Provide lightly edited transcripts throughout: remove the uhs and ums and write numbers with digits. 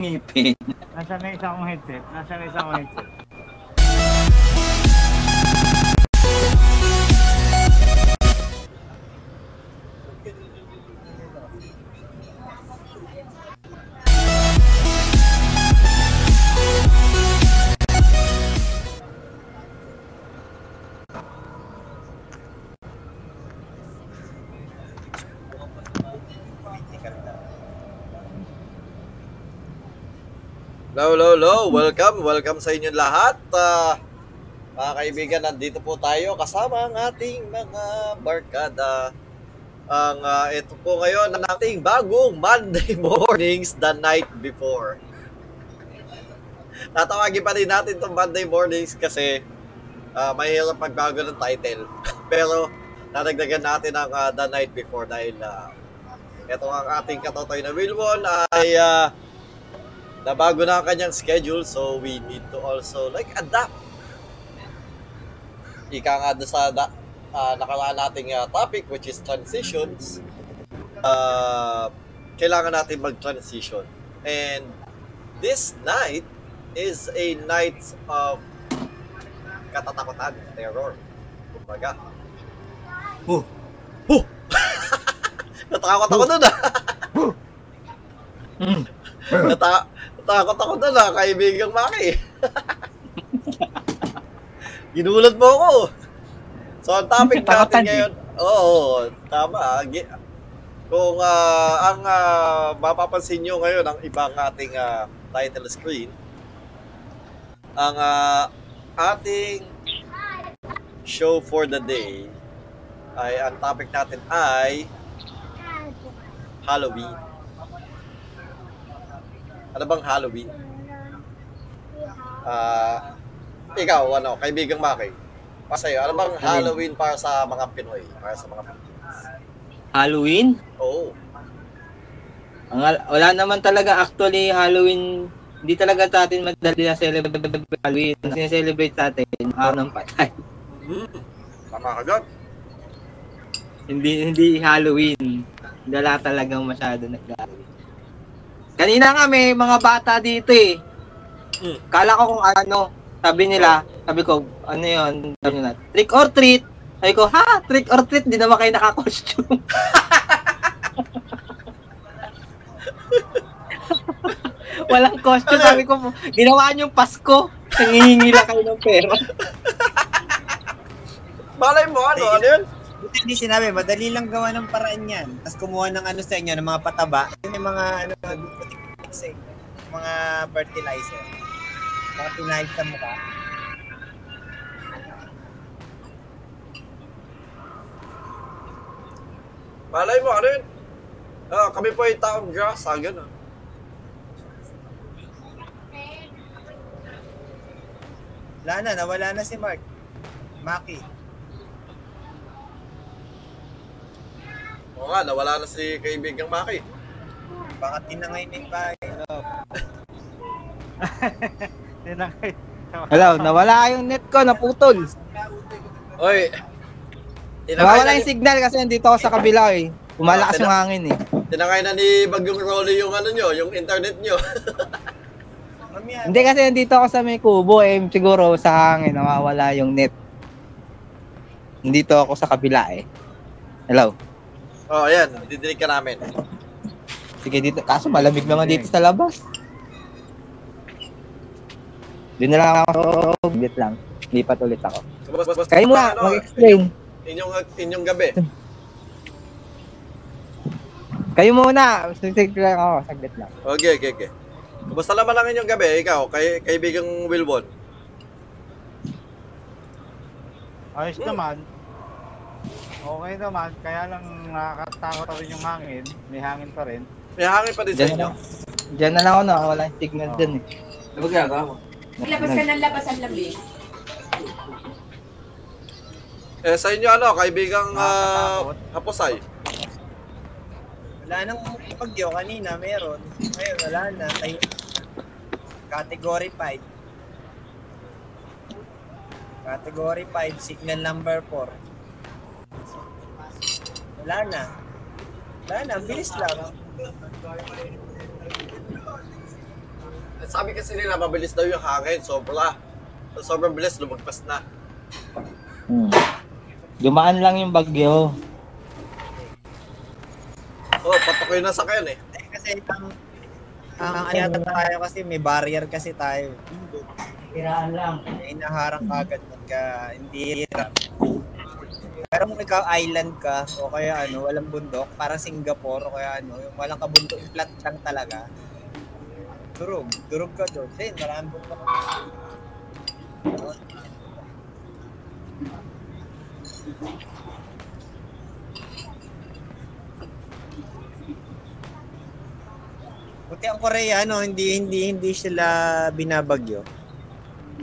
ngipin. Nasaan na isa akong headset? Hello, welcome sa inyong lahat. Mga kaibigan, nandito po tayo kasama ang ating mga barkada. Ang ito po ngayon ang ating bagong Monday Mornings The Night Before. Tatawagin pa rin natin itong Monday Mornings kasi mahirap magbago ng title. Pero nadagdagan natin ang The Night Before dahil ito ang ating katotoy na Wilwon ay nabago na ang kanyang schedule, so we need to also like adapt. Ika nga doon sa nakaraan nating topic, which is transitions. Kailangan natin mag-transition. And this night is a night of katatakutan, terror. Kumbaga. Oh! Oh! Natakot ako doon ah! Natakot ako doon ah, kaibigang Macky. Ginulat mo ako. So, ang topic natin ngayon, tama. Kung ang mapapansin nyo ngayon, ang ibang ating title screen, ang ating show for the day, ay ang topic natin ay Halloween. Ano bang Halloween? Ikaw, ano, kaibigang Maki, para sa'yo, ano bang Halloween para sa mga Pinoy, para sa mga Pilipinas? Halloween? Oo. Wala naman talaga, actually, Halloween, hindi talaga sa atin madali na celebrate Halloween. Sineselebrate sa atin, araw ng patay. Tama ka dyan. Hindi Halloween. Dala talagang masyado nag-Halloween. Kanina nga may mga bata dito eh. Kala ko kung ano, sabi nila, sabi ko, ano yun, trick or treat. Sabi ko, ha, trick or treat, di naman kayo naka-costume. Walang costume, sabi ko, ginawaan yung Pasko, nangihingila kayo ng pera. Malay mo, ano yun? Buti hindi sinabi, madali lang gawa ng paraan yan. Tapos kumuha ng ano sa inyo, ng mga pataba. Yung mga, ano, mga fertilizer. Mga pinahit sa mukha. Malay mo, ano yun? Kami po ay taong grasa, gano'n. Wala na, nawala na si Mark. Macky. Oo nga, nawala na si kaibigang Macky. Baka tinangay na yung bahay. Tinangay. Hello, nawala yung net ko, naputol. Oy. Nawala yung signal kasi nandito ako sa kabila eh. Umalakas yung hangin eh. Tinangay na ni Bagyong Rolly yung ano nyo, yung internet nyo. Hindi kasi nandito ako sa may kubo eh. Siguro sa hangin, nawawala yung net. Nandito ako sa kabila eh. Hello. Oh, ayan. Didinig ka namin. Sige dito. Kaso malamig naman dito sa labas. Doon na lang ako. Blit lang. Lipat ulit ako. Kaya mo na. Mag-explain. Inyong gabi. Kayo muna. Sige lang ako. Saglit lang. Okay. Kumusta naman ang inyong gabi? Ikaw, kaibigang Wilwon. Ayos naman. Okay naman, kaya lang nakakatakot pa rin yung hangin. May hangin pa rin. May hangin pa rin sa inyo. Diyan na lang ako na, wala yung signal dyan eh. Labag na ako. Labas ka ng labas ang labi. Eh sa inyo ano, kaibigang Happosai? Wala nang pagyo kanina, meron. Ngayon wala na. Category 5. Category 5, signal number 4. Wala na, bilis lang. Sabi kasi nila, mabilis daw yung hangin, sobra. So, sobrang bilis, lumagpas na. Dumaan lang yung bagyo. Oo, patukoy na sa kayo eh. Kasi ang ayatan tayo kasi may barrier kasi tayo. Tiraan lang. Inaharang agad pagka hindi hirap. Pero kung ikaw island ka o kaya ano, walang bundok, parang Singapore o kaya ano, yung walang kabundok, yung flat lang talaga. Durog ka doon. Eh, maraming bundok. Buti ang Korea, no, hindi sila binabagyo.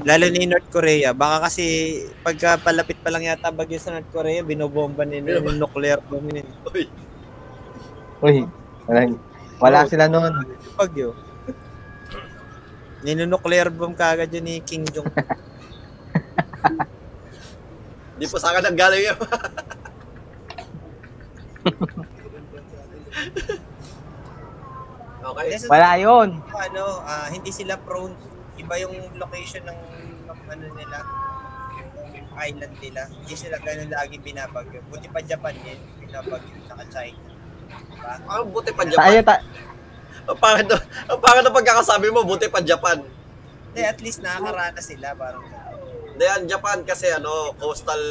Lalo ni North Korea. Baka kasi pagka palapit pa lang yata bagyo sa North Korea, binobomba nila yung nuclear bomb nila. Uy, wala sila noon. Bagyo. Nino-nuclear bomb kaagad yun ni King Jong. Hindi po sa akin ang galing yun. Okay. Wala yun. Ano, hindi sila prone. Iba yung location ng ano nila, yung island nila. Hindi sila ganun lagi binabagyo. Buti pa Japan yun. Binabagyo sa China. Diba? Oh, buti pa Japan. Ang pangit na pagkakasabi mo, buti pa Japan. Hindi, at least nakakarana sila. Parang hindi, ang Japan kasi ano, coastal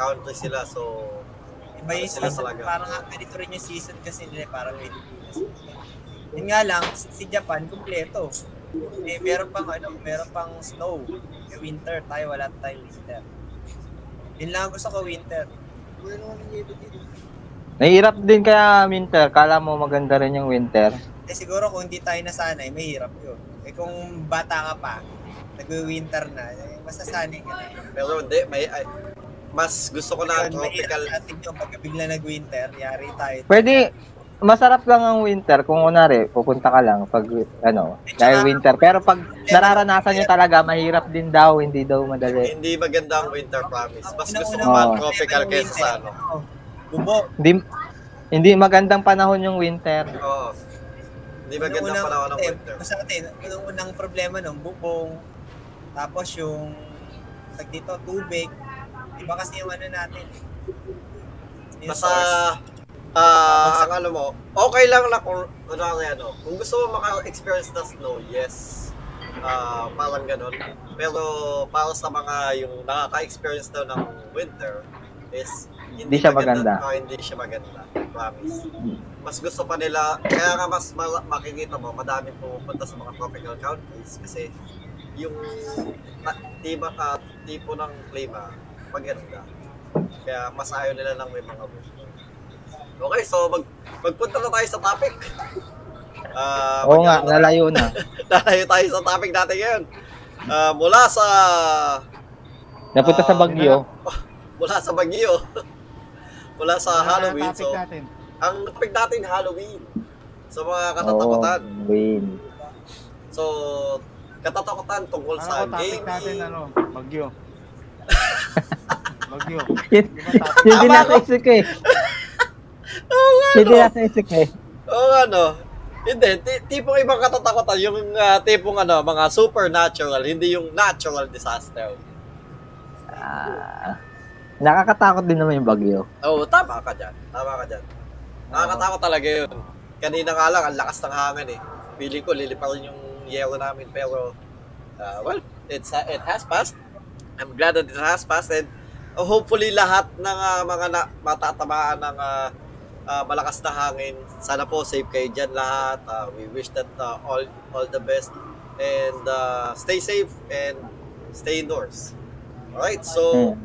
country sila, so iba yung sila season, talaga. Parang ganito rin yung season kasi nila, parang Pilipinas. Yun nga lang, si Japan, kumpleto. Eh, meron pang snow. Winter, tayo wala tayong winter. Yun lang gusto ko, winter. Nahihirap din kaya winter. Kala mo maganda rin yung winter. Eh siguro kung hindi tayo nasanay, mahirap yun. Eh kung bata ka pa, nagwi-winter na, eh, masasanay ka na. Pero hindi, mas gusto ko na tropical. Atin yung pagkabigla nag-winter, yari tayo. Pwede, masarap lang ang winter kung kunwari, pupunta ka lang pag ano, dahil winter. Pero pag nararanasan nyo talaga, mahirap din daw, hindi daw madali. Hindi maganda ang winter, promise. Mas gusto ko tropical kaysa sa ano. Bubok. Hindi magandang panahon yung winter. Oo. Hindi magandang panahon ng winter. Basta yung unang problema ng bubong, tapos yung dito, tubig. Iba kasi yung ano natin. Basta, ang ano mo, okay lang na kung ano. Kung gusto mo maka-experience na snow, yes. Parang ganun. Pero para sa mga yung nakaka-experience daw ng winter, is hindi siya maganda. Oh, hindi siya maganda. Promise. Mas gusto pa nila, kaya nga mas makikita mo, madami pumunta sa mga tropical countries kasi yung tipo ng klima, maganda. Kaya mas ayaw nila ng may mga buto. Okay, so magpunta na tayo sa topic. Oo nga, nalayo na. Nalayo tayo sa topic natin ngayon. Mula sa napunta sa bagyo. Mula sa Baguio, mula sa Halloween. So, ang topic natin, Halloween. So, mga katatakutan. Halloween. So, katatakutan tungkol sa gaming. Natin, ano, Baguio. Baguio. Hindi natin isik eh. Hindi natin isik eh. Oo nga, no. Hindi, tipong ibang katatakutan. Yung tipong ano, mga supernatural, hindi yung natural disaster. Nakakatakot din naman yung bagyo. Oo, tama ka dyan. Nakakatakot talaga yun. Kanina nga lang, ang lakas ng hangin eh. Pili ko, liliparin yung yelo namin. Pero, well, it has passed. I'm glad that it has passed. And hopefully lahat ng matatamaan ng malakas na hangin. Sana po, safe kayo dyan lahat. We wish that all the best. And stay safe and stay indoors. Alright, so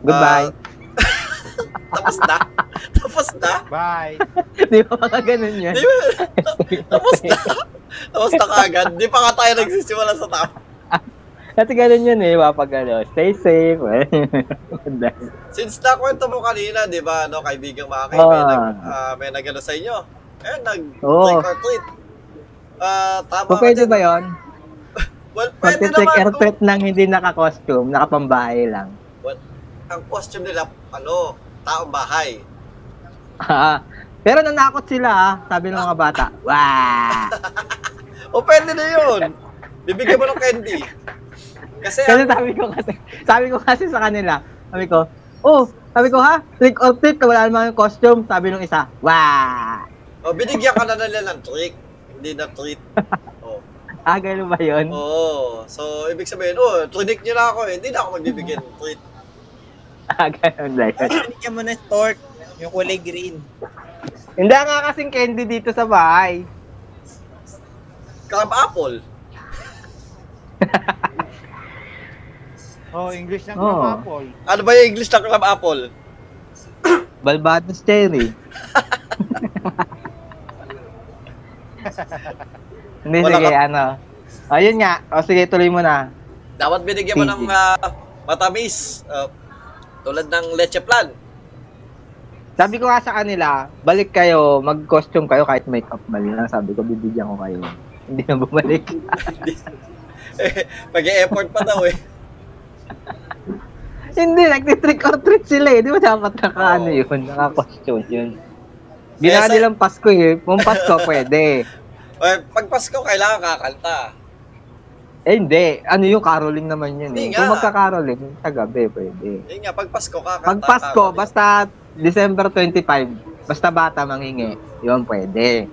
goodbye. Tapos na. Bye. Di ba mga ganun yan? Tapos na. Tapos na kaagad. Di pa nga tayo nagsisimula sa top. Kasi ganun yun eh. Mapagano. Stay safe. Since nakwento mo kanina, di ba, no, kaibigang Macky, may nagano sa inyo. Ayun, nag-take or treat. Tama so, pwede ba yun? Well, pwede naman. Pag-take or treat nang hindi naka-costume, nakapambahay lang. Ang costume nila, ano, taong bahay. Pero nanakot sila, sabi ng mga bata. Wow! O pwede na yun. Bibigyan mo ng candy. Kasi sabi ko kasi sa kanila, sabi ko ha, trick or treat, wala naman yung costume, sabi nung isa, wah! O, binigyan ka na nila ng trick, hindi na treat. O. Ah, gano'n ba yun? Oo. So, ibig sabihin, trick nyo na ako, hindi na ako magbibigyan ng treat. Ah, gano'n ba yun? Binigyan mo na torque, yung kulay green. Hindi nga kasing candy dito sa bahay. Crab apple. English ng crab apple. Ano ba yung English ng crab apple? Balbados cherry. Hindi, sige, Ayun nga. O, sige, tuloy mo na. Dapat binigyan mo ng matamis. Tulad ng Lecheplan. Sabi ko nga sa kanila, balik kayo, mag-costume kayo kahit makeup mali lang. Sabi ko, bibigyan ko kayo. Hindi na bumalik. Pag-e-effort pa daw eh. Hindi, nag-trick or treat sila eh. Di ba dapat naka-costume yun? Binaka nilang Pasko eh. Kung Pasko, pwede. Pag Pasko, kailangan kakanta. Hindi. Yung caroling naman yun eh. Kung magka-caroling, sa gabi, pwede. Hindi nga, pag Pasko, kakanta. Pag Pasko, basta December 25, basta bata manghingi, yun pwede.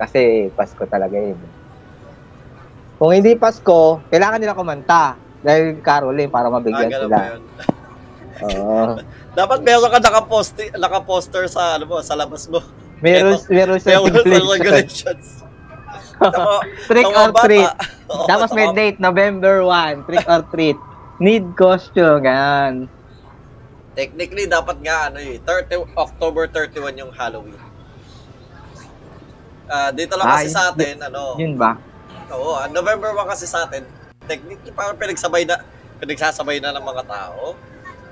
Kasi Pasko talaga yun. Kung hindi Pasko, kailangan nila kumanta. Dahil caroling para mabigyan sila. Dapat meron ka naka-poster sa, sa labas mo. Meron sa regulations. Trick or treat. Dapat may date, November 1, trick or treat. Need costume, ganyan. Technically, dapat nga, October 31 yung Halloween. Dito lang kasi sa atin, Yun ba? Oo, November 1 kasi sa atin. Technically, parang pinagsasabay na ng mga tao.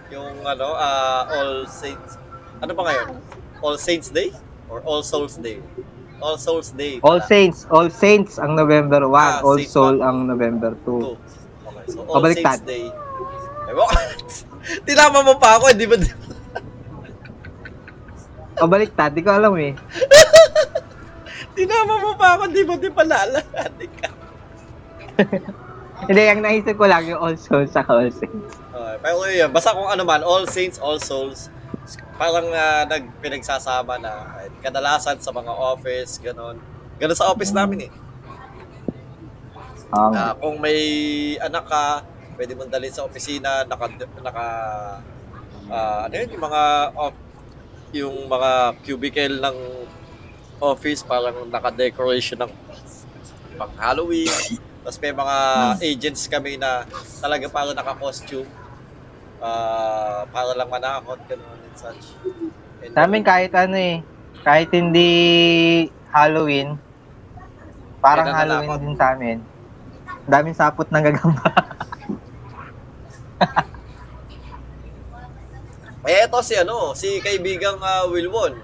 Yung, All Saints, ano ba ngayon? All Saints Day? Or All Souls Day? All Souls Day. Pala. All Saints ang November 1. All Soul ang November 2. Okay, so All Saints Day. Tinama mo pa ako, hindi ba? Pabaliktad, di ko alam eh. Tinama mo pa ako, hindi ba di pala alam? Hindi, ang naisip ko lang yung All Souls saka All Saints. Pero yun, basta kung ano man, All Saints, All Souls, parang nagpinagsasama na kadalasan sa mga office, gano'n. Gano'n sa office namin eh. Kung may anak ka, pwede mong dalhin sa opisina, yung mga cubicle ng office, parang naka-decoration ng pang Halloween. Tapos may mga agents kami na talaga parang naka-costume, para lang manakot, gano'n and such. Namin kahit kahit hindi Halloween, parang Halloween din sa amin. Daming sapot ng gagamba. Eto si kaibigang Wilwon.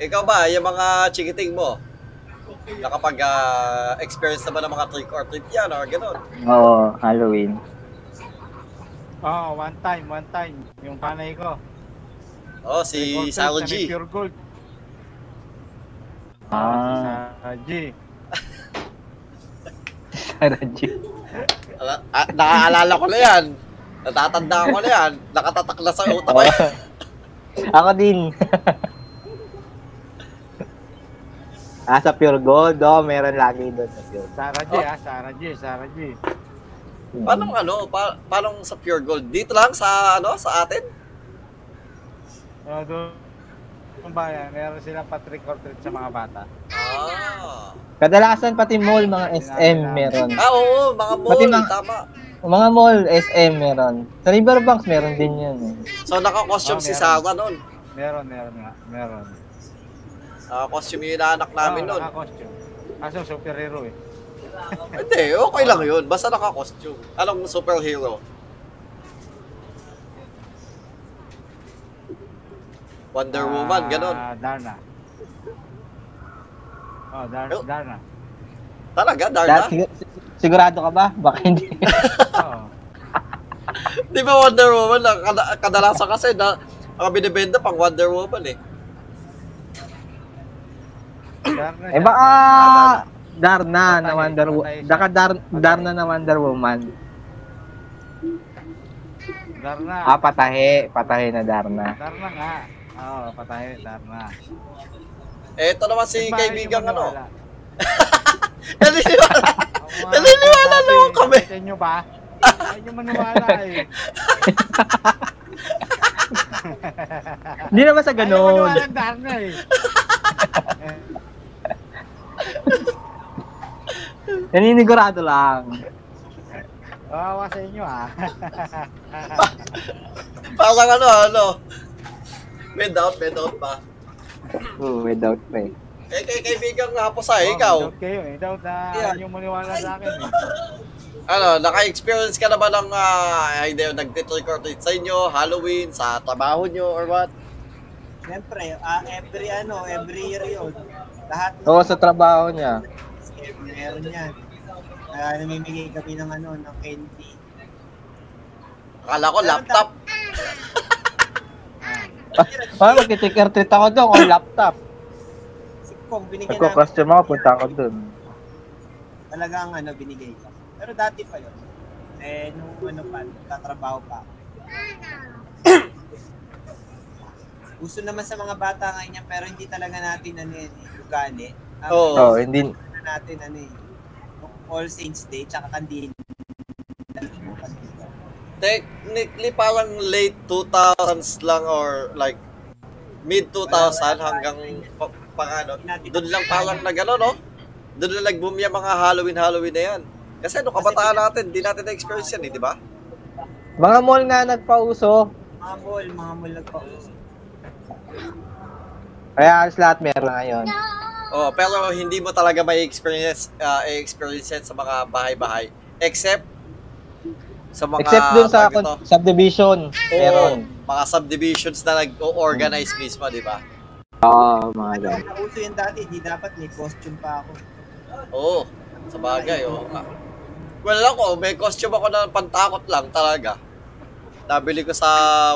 Ikaw ba, yung mga chikiting mo, nakapag-experience na ba ng mga trick or treat yan or gano'n? Oo, Halloween. One time. Yung panay ko. Si Sarah G. Pure gold. Si Sarah G. Sarah G. Nakaalala ko na yan. Natatanda ko na yan. Nakatatak na sa utak ko yan. Ako din. Sa Pure Gold, meron lagi doon sa Pure Gold. Sarah G. Paano sa Pure Gold? Dito lang sa atin? Doon. Kung bayan, meron silang pa-trick or treat sa mga bata. Kadalasan pati mall, mga SM meron. Oo, mga mall, pati tama. Mga mall, SM meron. Sa Riverbanks meron din yun. So naka-costume si Sarah nun? Meron. Costume yung anak namin nun. Naka-costume. Kaso superhero eh. Hindi, okay lang yun. Basta naka-costume. Anong superhero? Wonder Woman, ganun. Darna. Darna. Talaga, Darna? Sigurado ka ba? Baka hindi. Di ba Wonder Woman? Kadalasan kasi ang binibenta pang Wonder Woman eh. Darna, Darna na Wonder Woman. Darna na Wonder Woman. Darna. Ah, patahe. Patahe na Darna. Darna nga. Oo, patahe, Darna. Eto naman si kaibigang ano. Naniniwala. Naniniwala naman kami. Sa inyo ba? Ay, yung maniwala eh. Hindi naman sa ganun. Ay, maniwala ang Darna eh. Naninigurado lang. Bawa sa inyo ah. Parang ano. May doubt pa. Oo, may doubt pa eh. Eh, kaibigang Happosai, ikaw. May doubt kayo eh. Doubt na yung maniwala sa akin eh. Ano, naka-experience ka na ba ng idea nag-trick or treat sa inyo, Halloween, sa trabaho nyo, or what? Siyempre, every year yun. Lahat. Oo, sa trabaho niya. Meron yan. Namimigay kami ng candy. Akala ko, laptop. Mag-trick or treat ako doon, o laptop. Nagko-costume ako, punta ako doon. Talagang binigay ko. Pero dati pa yun. Eh, tatrabaho pa ako. Gusto naman sa mga bata ngayon, pero hindi talaga natin lugani. Oo, hindi natin All Saints Day, tsaka Kandila. Technically, parang late 2000s lang or like mid-2000 hanggang doon lang parang no? Doon lang nag-boom yung mga Halloween na yan. Kasi kabataan natin, hindi natin na-experience yan, di ba? Mga mall nga nagpauso. Mga mall nagpauso. Kaya halos lahat meron ngayon. Oh, pero hindi mo talaga may experience yan sa mga bahay-bahay. Except doon sa subdivision, meron. Mga subdivisions na nag-organize mismo, di ba? Oo, mga ganyan. Nauso yan dati, hindi dapat may costume pa ako. Oo. Sabagay, Well, ako, may costume ako na pantakot lang talaga. Nabili ko sa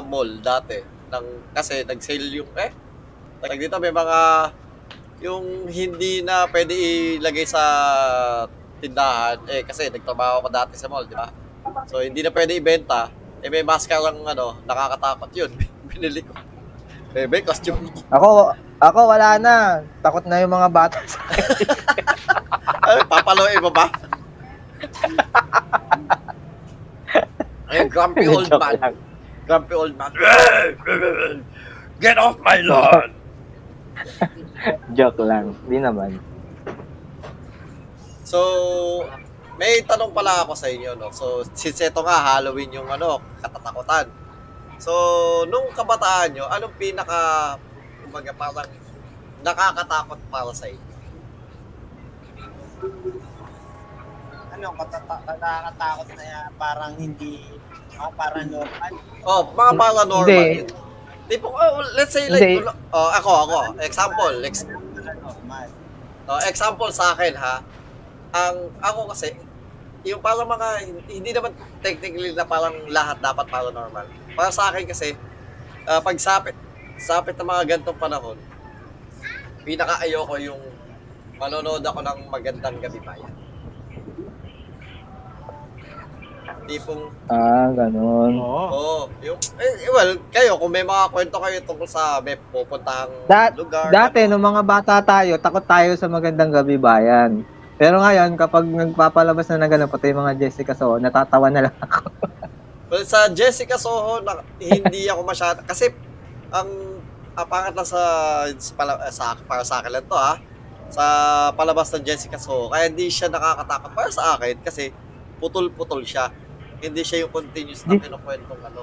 mall dati. Kasi nag-sale yung, dito may mga, yung hindi na pwede ilagay sa tindahan. Kasi nagtrabaho ko dati sa mall, di ba? So, hindi na pwede ibenta. May maskarang, nakakatakot yun. Binili ko. May costume ko. Ako, wala na. Takot na yung mga bata sa akin. Papaloy mo ba? Ay, grumpy old man. Get off my lawn! Joke lang. Di naman. So, may tanong pala ako sa inyo, no? So, since ito nga, Halloween yung katatakutan. So, nung kabataan nyo, anong pinaka, parang nakakatakot para sa inyo? Nakakatakot na yan, parang hindi ako paranormal. Mga paranormal. Tipo, let's say like ako example. Example sa akin ha. Ako kasi yung parang mga hindi naman technically na parang lahat dapat paranormal. Para sa akin kasi pag sapit ng mga ganitong panahon, pinaka ayoko yung manonood ako ng Magandang Gabi Bayan. Tipong... ganun. Oo. Well, kayo, kung may mga kwento kayo tungkol sa may pupuntang lugar... Dati, nung mga bata tayo, takot tayo sa Magandang Gabi Bayan. Pero ngayon, kapag nagpapalabas na ganun, pati mga Jessica Soho, natatawa na lang ako. Well, sa Jessica Soho, hindi ako masyado... Kasi, ang pangat lang para sa akin lang to, sa palabas ng Jessica Soho. Kaya hindi siya nakakatakot para sa akin kasi putol-putol siya. Hindi siya yung continuous na kinukwentong ano.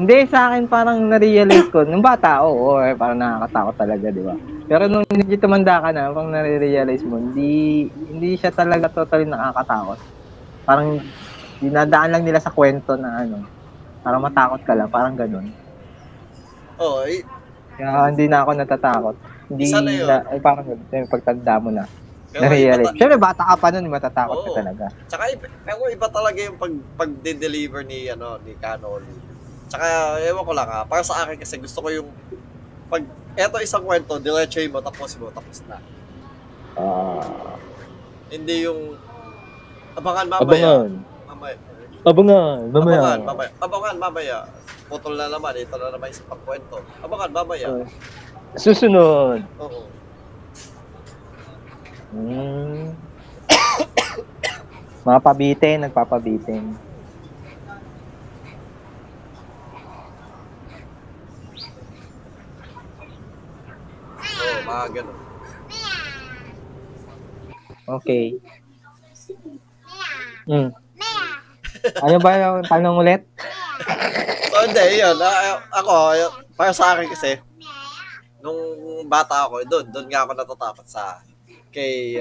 Hindi, sa akin parang na-realize ko. Nung bata, parang nakakatakot talaga, di ba? Pero nung hindi tumanda ka na, parang na-realize mo, hindi siya talaga totally nakakatakot. Parang dinadaan lang nila sa kwento na parang matakot ka lang, parang ganun. Kaya hindi na ako natatakot. Hindi na, parang pagtanda mo na. Na-realize. Siyempre, bata ka pa nun, matatakot ka talaga. Tsaka, iba talaga yung pag-deliver ni Canoli. Tsaka, ewan ko lang para sa akin kasi gusto ko yung pag, eto isang kwento, diretso mo, tapos na. Hindi yung abangan mamaya. Abangan mamaya. Putol na naman. Ito na naman sa pagkwento. Abangan mamaya. Susunod. Oo. Mga pabitin, nagpapabitin. Mga ganun. Okay. Ano ba yung tanong ulit? So, hindi, yun. Ako, para sa akin kasi, nung bata ako, doon nga ako natatapat sa kay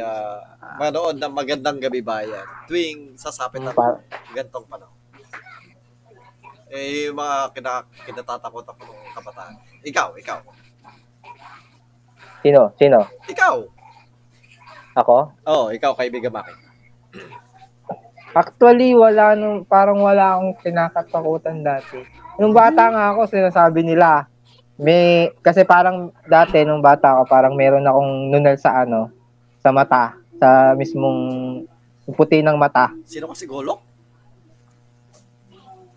manood ng Magandang Gabi Bayan tuwing sasapit na gantong panahon. Eh, yung mga kinatatakot ako ng kabataan. Ikaw. Sino? Ikaw. Ako? Oo, ikaw, kaibigan Macky. Actually, wala akong kinakatakutan dati. Nung bata nga ako, sinasabi nila, kasi parang dati, nung bata ako, parang meron akong nunal sa sa mata, sa mismong puti ng mata. Sino kasi golok?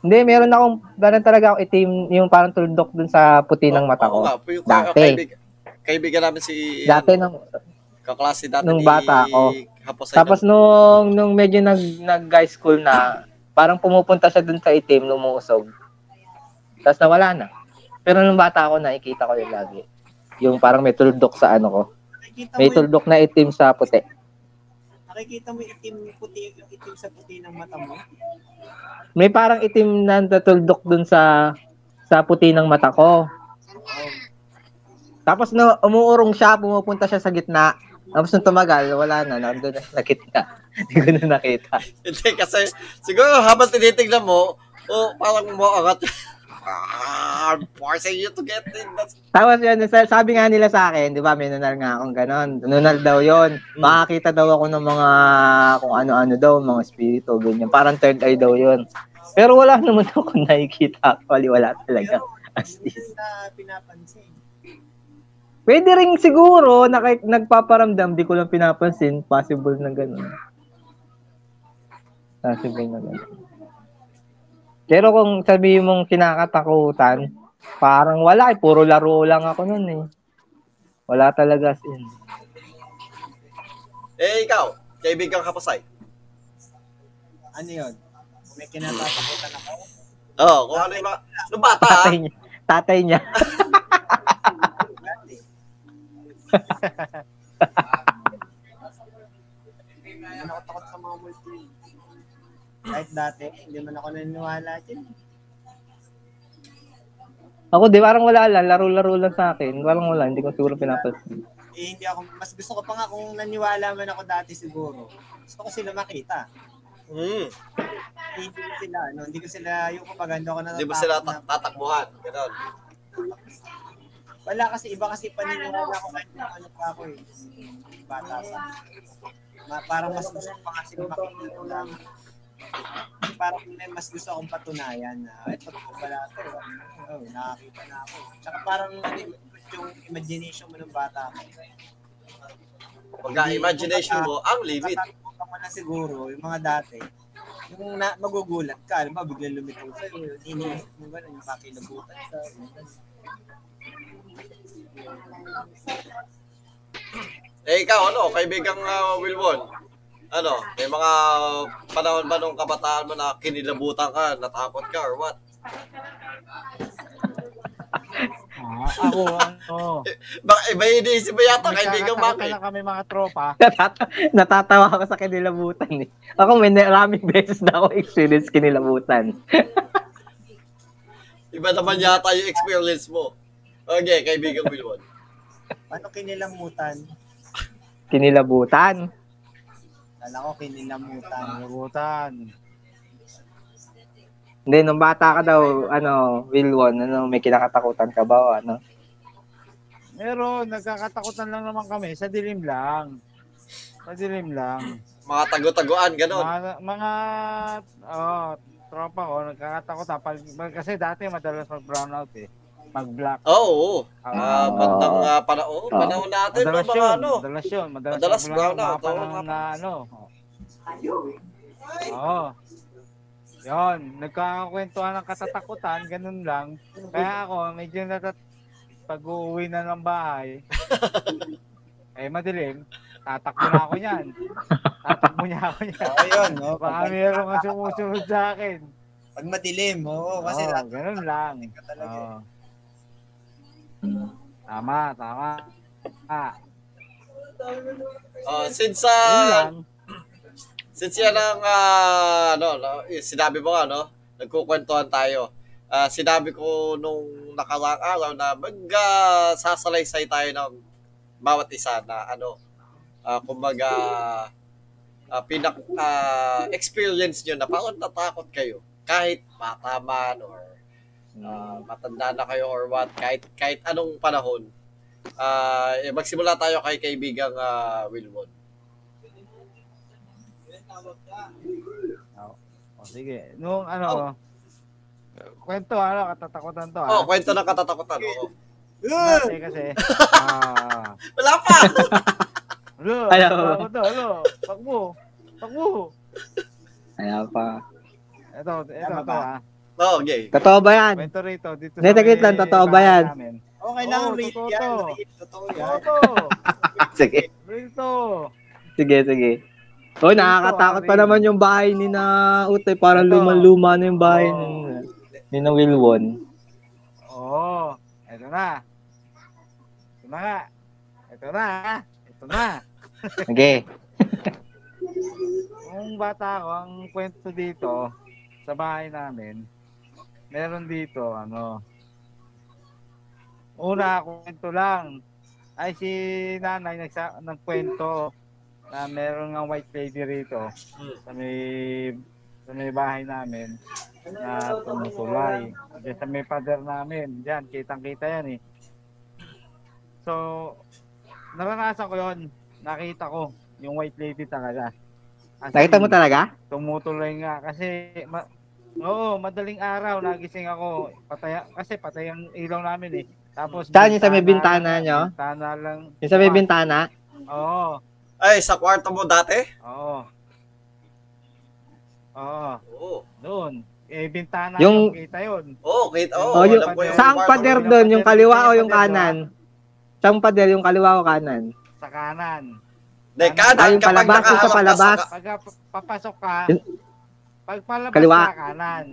Hindi, meron talaga akong itim, yung parang tulundok dun sa puti ng mata ko. Dati. Kaibigan namin si dati nung kaklase dati nung bata ako. Tapos nung medyo nag-high school na, parang pumupunta siya dun sa itim, lumuusog. Tapos nawala na. Pero nung bata ako, nakikita ko yun lagi. Yung parang may tuldok sa ko. May tuldok na itim sa puti. Nakikita mo yung itim puti, yung itim sa puti ng mata mo? May parang itim na tuldok dun sa puti ng mata ko. Tapos no, umuurong siya, pumupunta siya sa gitna. Tapos nung tumagal, wala na, nandoon na sa gitna. Hindi ko na nakita. Hindi, kasi siguro habang tinitignan mo, parang umaangat. I'm forcing you to get in. Tapos yun, sabi nga nila sa akin, di ba, may nunal nga akong ganon. Nunal daw yun. Makakita daw ako ng mga, kung ano-ano daw, mga spirito, ganyan. Parang third eye daw yun. Pero wala naman ako nakikita. Actually, wala talaga. As is. Pinapansin. Pwede rin siguro na kahit nagpaparamdam, di ko lang pinapansin, possible na gano'n. Possible na gano'n. Pero kung sabihin mong kinakatakutan, parang wala eh. Puro laro lang ako nun eh. Wala talaga as in. Eh, ikaw, kaibigang Happosai. Ano yun? Kung may kinakatakutan ako? Oo, kung ano yung mga... Nung bata ha? Tatay niya. Hindi man ako takot sa mga multi. Kahit dati, hindi man ako naniniwala din. Ako di parang wala lang, laro-laro lang sa akin. Parang wala, hindi ko siguro pinapansin. Eh hindi ako, mas gusto ko pa nga kung naniwala man ako dati siguro. Gusto ko sila makita. Eh, hindi ko sila, hindi ko sila yung propaganda ko na hindi mo sila tatakbuhan, gano'n. Wala kasi, iba kasi paniniwala ko kahit na ano pa ako eh. Bata sa parang mas gusto pa kasi makikita ko lang. Parang mas gusto akong patunayan na ito ko pala ito. Nakakita na ako. Tsaka parang yung imagination mo ng bata ko. Pagka-imagination mo, ang limit. Pagka mo na siguro, yung mga dati, yung magugulat ka, alam ba, biglang lumitaw sa'yo, iniisip mo ba na yung pakilabutan sa'yo. Eh, ikaw, kaibigang Wilwon, may mga panahon ba nung kabataan mo na kinilabutan ka, natakot ka, or what? Ako, iba yung iniisip mo yata, kaibigang Macky. Nagkakatawa kami mga tropa. Natatawa ako sa kinilabutan eh. Ako, may maraming beses na ako experience kinilabutan. Iba naman yata yung experience mo. Okay, kaibigang Wilwon. Ano kinilamutan? Kinilabutan? Kala ko kinilamutan. Kinilabutan. Hindi, nung bata ka daw, Wilwon, may kinakatakutan ka ba o ano? Meron, nagkakatakutan lang naman kami, sa dilim lang. Sa dilim lang. Mga tago-taguan, gano'n? Mga tropa ko, nagkakatakutan. Kasi dati madalas mag-brownout eh. mag-block. Oo. Panahon natin, madalas no, yun, ano. Madalas brown out. Oo. Yun, nagkakakwentuhan ng katatakutan, ganun lang. Kaya ako, medyo pag-uwi na ng bahay, eh madilim, tatakbo na ako niyan. Ayun, oh, baka mayroong sumusunod sa akin. Pag madilim, oo, kasi ganun lang. Oh. Tama. Since yan ang, sinabi mo nga, no? Nagkukwentuhan tayo. Sinabi ko nung nakarang araw na magsasalaysay tayo ng bawat isa na experience nyo na parang natakot kayo kahit bata man or matanda na kayo or what, kahit anong panahon. Magsimula tayo kay kaibigang Wilwon. Sige. Nung kwento katatakutan to. Oh, kwento ng katatakutan. Oo. Kasi wala pa. Pakbo. Ayan pa. Ito. Oh, okay. Totoo ba 'yan? Kwento rito dito. Netakit lang, totoo ba 'yan? Oh, kailangan read 'yan. Totoo 'yan. Sige. Rito. Sige. Oh, nakakatakot pa naman yung bahay ni na Utoy, parang luma na yung bahay ni na Wilwon. Oh, Ito na. Okay. Nung bata ko, ang kwento dito sa bahay namin, meron dito, una, kwento lang. Ay, si nanay nagkwento na meron ng white lady rito sa may bahay namin na tumutuloy. Diyan sa may pader namin. Diyan, kitang-kita yan eh. So, naranasan ko yun. Nakita ko yung white lady talaga. As nakita mo talaga? Tumutuloy nga. Kasi, madaling araw nagising ako. Patay ang ilaw namin eh. Tapos, saan yung sa may bintana nyo? Bintana lang. Yung sa may bintana? Oo. Ay, sa kwarto mo dati? Oo. Doon. Bintana yung kita yun. Alam ko yung saang pader doon? Yung kaliwa o yung kanan? Saang pader? Yung kaliwa o kanan? Sa kanan. Hindi, kanan. Kapag palabas. Pag papasok ka, kaliwa. Sa kanan.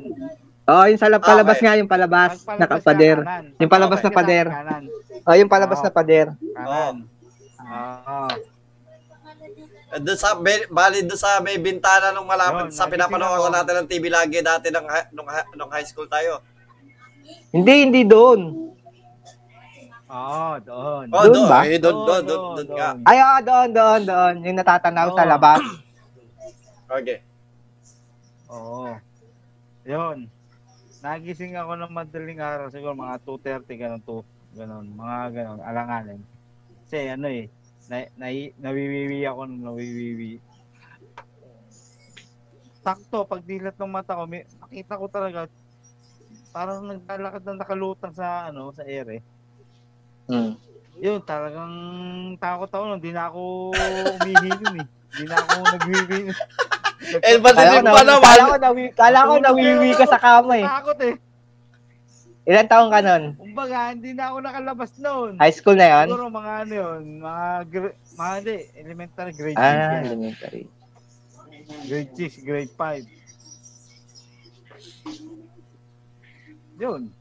Yung sa palabas nga, yung palabas na pader. Yung palabas na pader. Yung palabas na pader. Kanan. Doon sa may bintana nung malapit sa pinapanood natin ng TV lagi dati nung high school tayo. Hindi doon. Doon. Doon ba? Doon ka. Doon. Yung natatanaw sa labas. Okay. Yun. Nagising ako ng madaling araw. Siguro mga 2:30, mga ganun, alanganin. Kasi nawiwiwi ako. Sakto, pagdilat ng mata ko, nakita ko talaga, parang naglalakad na nakalutang sa ere. Yun, talagang takot ako nun. Di na ako umihinom eh. Di na ako nagwiwi. Madalim pa naman. Kala ko nawiwi ka sa kama eh. Takot eh. Ilan taong ka nun? Kumbaga, hindi na ako nakalabas noon. High school na yun? Siguro mga elementary grade 6. Elementary. Grade 6, grade 5. Yun.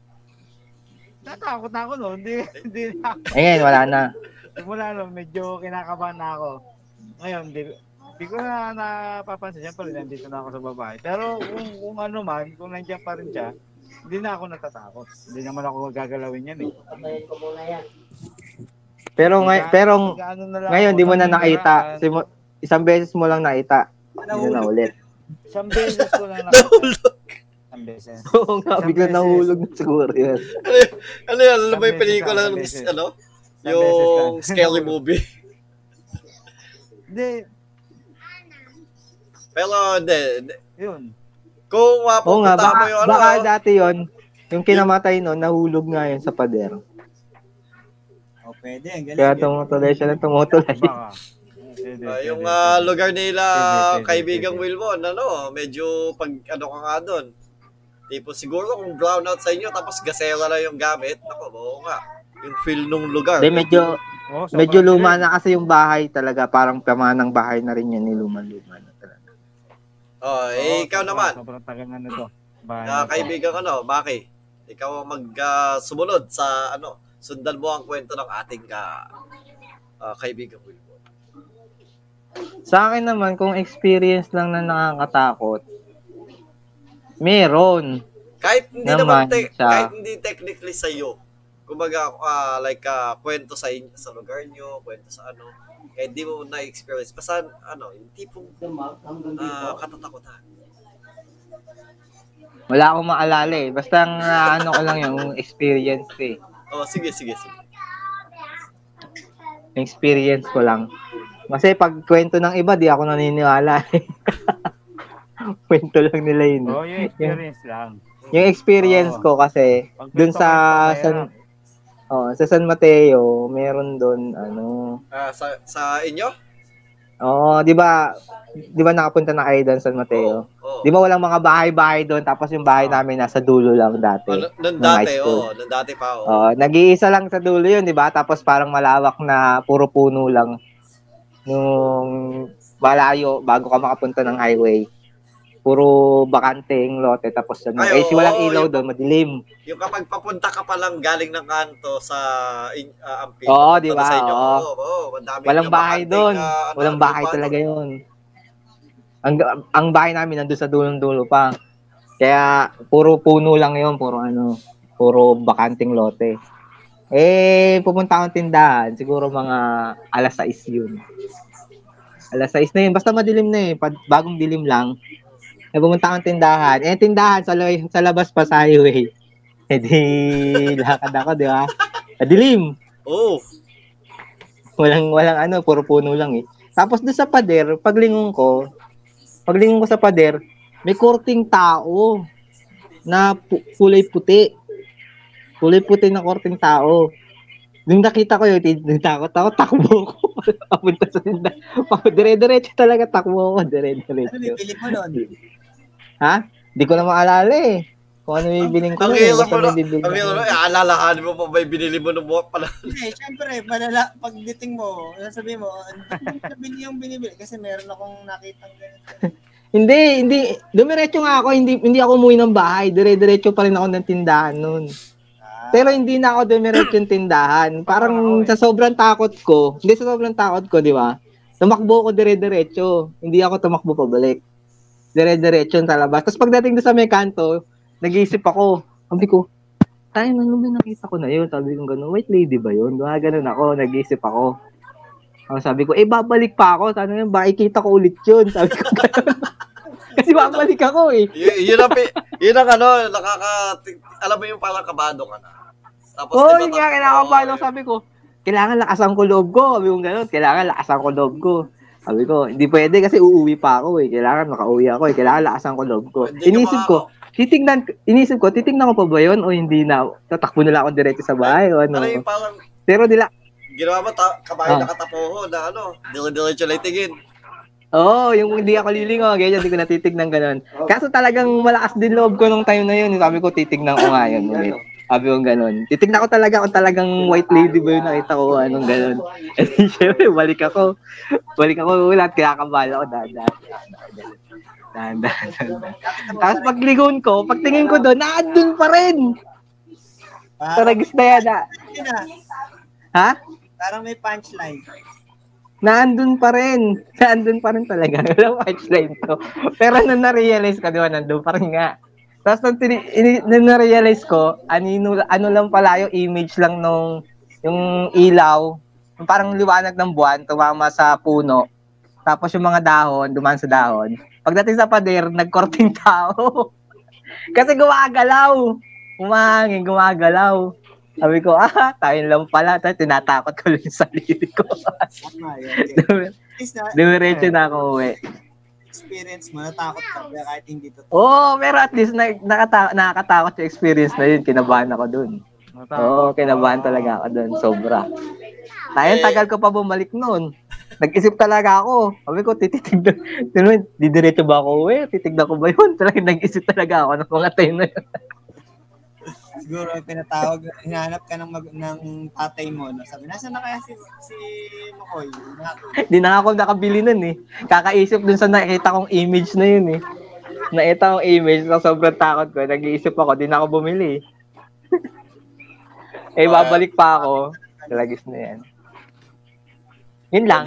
Natakot na ako noon. Hindi na ako. Ngayon, wala na. Simula noon, medyo kinakabahan na ako. Ngayon, hindi ko na napapansin. Siyempre, nandito na ako sa babae. Pero kung nandiyan pa rin siya, hindi na ako natatakot. Hindi naman ako gagalawin yan eh. Patayin ko muna yan. Pero ngayon di mo na nakita. Isang beses mo lang nakita. Hindi na ulit. Isang beses ko lang nakita. Nahulog. Isang beses. Oo nga, biglang nahulog na siguro yan. Ano yan? Alam mo yung pelikula ng yung scary movie? Hindi. Pero, hindi. Yun. Kung mapunta mo yun. Baka dati yun. Yung kinamatay nun, nahulog nga yun sa pader. O, pwede. Ang galing. Kaya tumutuloy siya na tumutuloy. Yung lugar nila, kaibigang Wilwon, ano, medyo pag ano ka nga doon. Tipo, siguro kung brownout sa inyo, tapos gasera lang yung gamit. Naku, oo nga. Yung feel nung lugar. Di, medyo, oh, so medyo luma na kasi yung bahay talaga. Parang pamanang bahay na rin yun, niluma-luma na talaga. Oh, eh, ikaw naman. Sobrang tagal na nito. Kaibigan ano, Macky, ikaw ang magsumunod sa ano, sundan mo ang kwento ng ating kaibigan Wilwon. Sa akin naman, kung experience lang na nakakatakot, meron. Kahit hindi naman, kahit hindi technically sa iyo. Kumbaga, like, kwento sa inyo, sa lugar nyo, kwento sa ano, kahit di mo na-experience. Basta, ano, yung tipong katatakutan. Wala akong maalala eh. Basta ano ko lang yung experience eh. Oh, sige. Experience ko lang. Kasi pag kwento ng iba, di ako naniniwala eh. Kwento lang nila yun. Oh, yung experience lang. Yung experience ko kasi, dun sa San Mateo, meron dun, ano. Sa inyo? Oo, di ba nakapunta na kayo doon sa San Mateo? Oh. Di ba walang mga bahay-bahay doon, tapos yung bahay namin nasa dulo lang dati. Nandati pa. Oo, nag-iisa lang sa dulo yun, di ba? Tapos parang malawak na puro puno lang nung malayo bago ka makapunta ng highway. Puro bakanteng lote, tapos ano. Ay, walang ilaw doon, madilim. Yung kapag papunta ka pa lang galing ng kanto sa Ampil. Oo, di ba? Walang bahay doon. Walang bahay talaga yun. Ang bahay namin nandoon sa dulo pa. Kaya puro puno lang yun, puro bakanteng lote. Eh, pupunta akong tindahan, siguro mga alas 6 yun. Alas 6 na yun, basta madilim na eh, bagong dilim lang. Nabumunta akong tindahan. Eh, tindahan sa labas pa sa highway. Eh, di lakad ako, di ba? Adilim. Oh. Walang ano, puro puno lang eh. Tapos doon sa pader, paglingon ko sa pader, may korting tao na kulay puti. Kulay puti na korting tao. Nung nakita ko yun, takbo ko. Papunta sa tinda. Dire-diretso talaga, takbo ko. Dire-diretso. Ano bibiling mo noon? Ha? Hindi ko na maalala eh. Kung ano bibiling ko. Alalahan mo pa ba yung binili mo ng buwak pala? Eh, syempre, pagdating mo, sabihin mo, hindi yung binibili kasi meron akong nakitang ganito. Hindi. Dumiretso nga ako. Hindi ako umuwi ng bahay. Dire-diretso pa rin ako ng tindahan noon. Pero hindi na ako dumiretso yung tindahan. Parang sa sobrang takot ko, di ba? Tumakbo ko dire-diretso. Hindi ako tumakbo pabalik. Dire-diretso sa labas. Tapos pagdating doon sa may kanto, nag-iisip ako. Sabi ko, tayo na naman nakita ko na yun. Sabi ko gano'n, white lady ba yun? Ganun ako, nag-iisip ako. Sabi ko, babalik pa ako. Sana yun, ikita ko ulit yun. Sabi ko gano'n. Kasi babalik ako eh. yun ang ano, alam mo yung parang kabado ka na. Tapos kailangan kabado. Sabi ko, kailangan lakasan ko loob ko. Sabi ko gano'n, Sabi ko, hindi pwede kasi uuwi pa ako eh. Kailangan makauwi ako eh. Kailangan lakasan ko loob ko. Inisip ko, titignan ko pa ba yun o hindi na? Tatakbo nila ako diretso sa bahay o ano. Ay, parang, pero nila, ginawa mo, kabahay nakatapoho na ano, diretso lang tingin. Oo, yung hindi ako lilingo, ganyan, hindi ko natitignan ganun. Kaso talagang malakas din loob ko nung time na yun. Sabi ko, titignan ko nga yun. Wait. Sabi ko ganun. Titignan ko talaga kung talagang white lady ba yun nakita ko, anong ganun. At syempre, balik ako ulat, kaya kabala ko, dahan. Tapos pagtingin ko doon, naandun pa rin. Taragis na yan. Ha? Parang may punchline. Naandun pa rin talaga. Walang punchline to. Pero nung na-realize ko, di ba, nandun pa rin nga. Tapos nung na-realize ko, ano lang pala yung image lang nung, yung ilaw, yung parang liwanag ng buwan, tumama sa puno. Tapos yung mga dahon, dumaan sa dahon. Pagdating sa pader, nagkorting tao. Kasi gumagalaw. Umangin, gumagalaw. Sabi ko, tayo lang pala. Tapos tinatakot ko lang yung sarili ko. Dumiretso na ako uwi. experience mo, natakot ka ba kahit hindi totoo? Oo, pero at least nakakatakot yung experience na yun. Kinabahan ako dun. Oo, kinabahan talaga ako dun. Sobra. Tayang tagal ko pa bumalik nun. Nag-isip talaga ako. Sabi ko, titignan, didiretso ba ako uwi? Titignan ko ba yun? Talagang nag-isip talaga ako ng mga tayo na yun. Siguro pinatawag, hinahanap ka ng tatay mo. No? Sabi, nasa na kaya si Makoy? Hindi na ako nakabili nun eh. Kakaisip dun sa nakita kong image na yun eh. Nakita kong image na sobrang takot ko. Nag-iisip ako, di na ako bumili. Eh, babalik pa ako. Talagis na yan. Yun lang.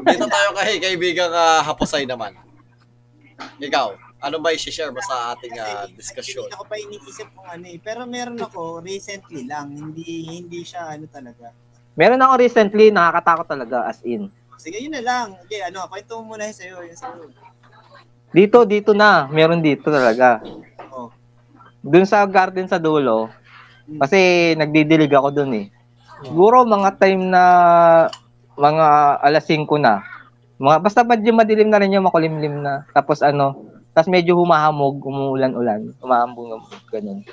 Dito tayo kaibigang Happosai naman. Ikaw? Ano ba i-share mo sa ating discussion? Hindi ako pa iniisip kung ano eh. Pero meron ako recently lang. Hindi siya ano talaga. Meron ako recently, nakakatakot talaga as in. Sige, yun na lang. Okay, ano, pakita mo muna yun sa'yo. Dito na. Meron dito talaga. Oo. Oh. Doon sa garden sa dulo, kasi nagdidilig ako doon eh. Siguro mga time na mga alas 5 na. Mga, basta madilim na rin yung makulimlim na. Tapos ano, tapos medyo humahamog, umuulan-ulan, humahambog, ganun.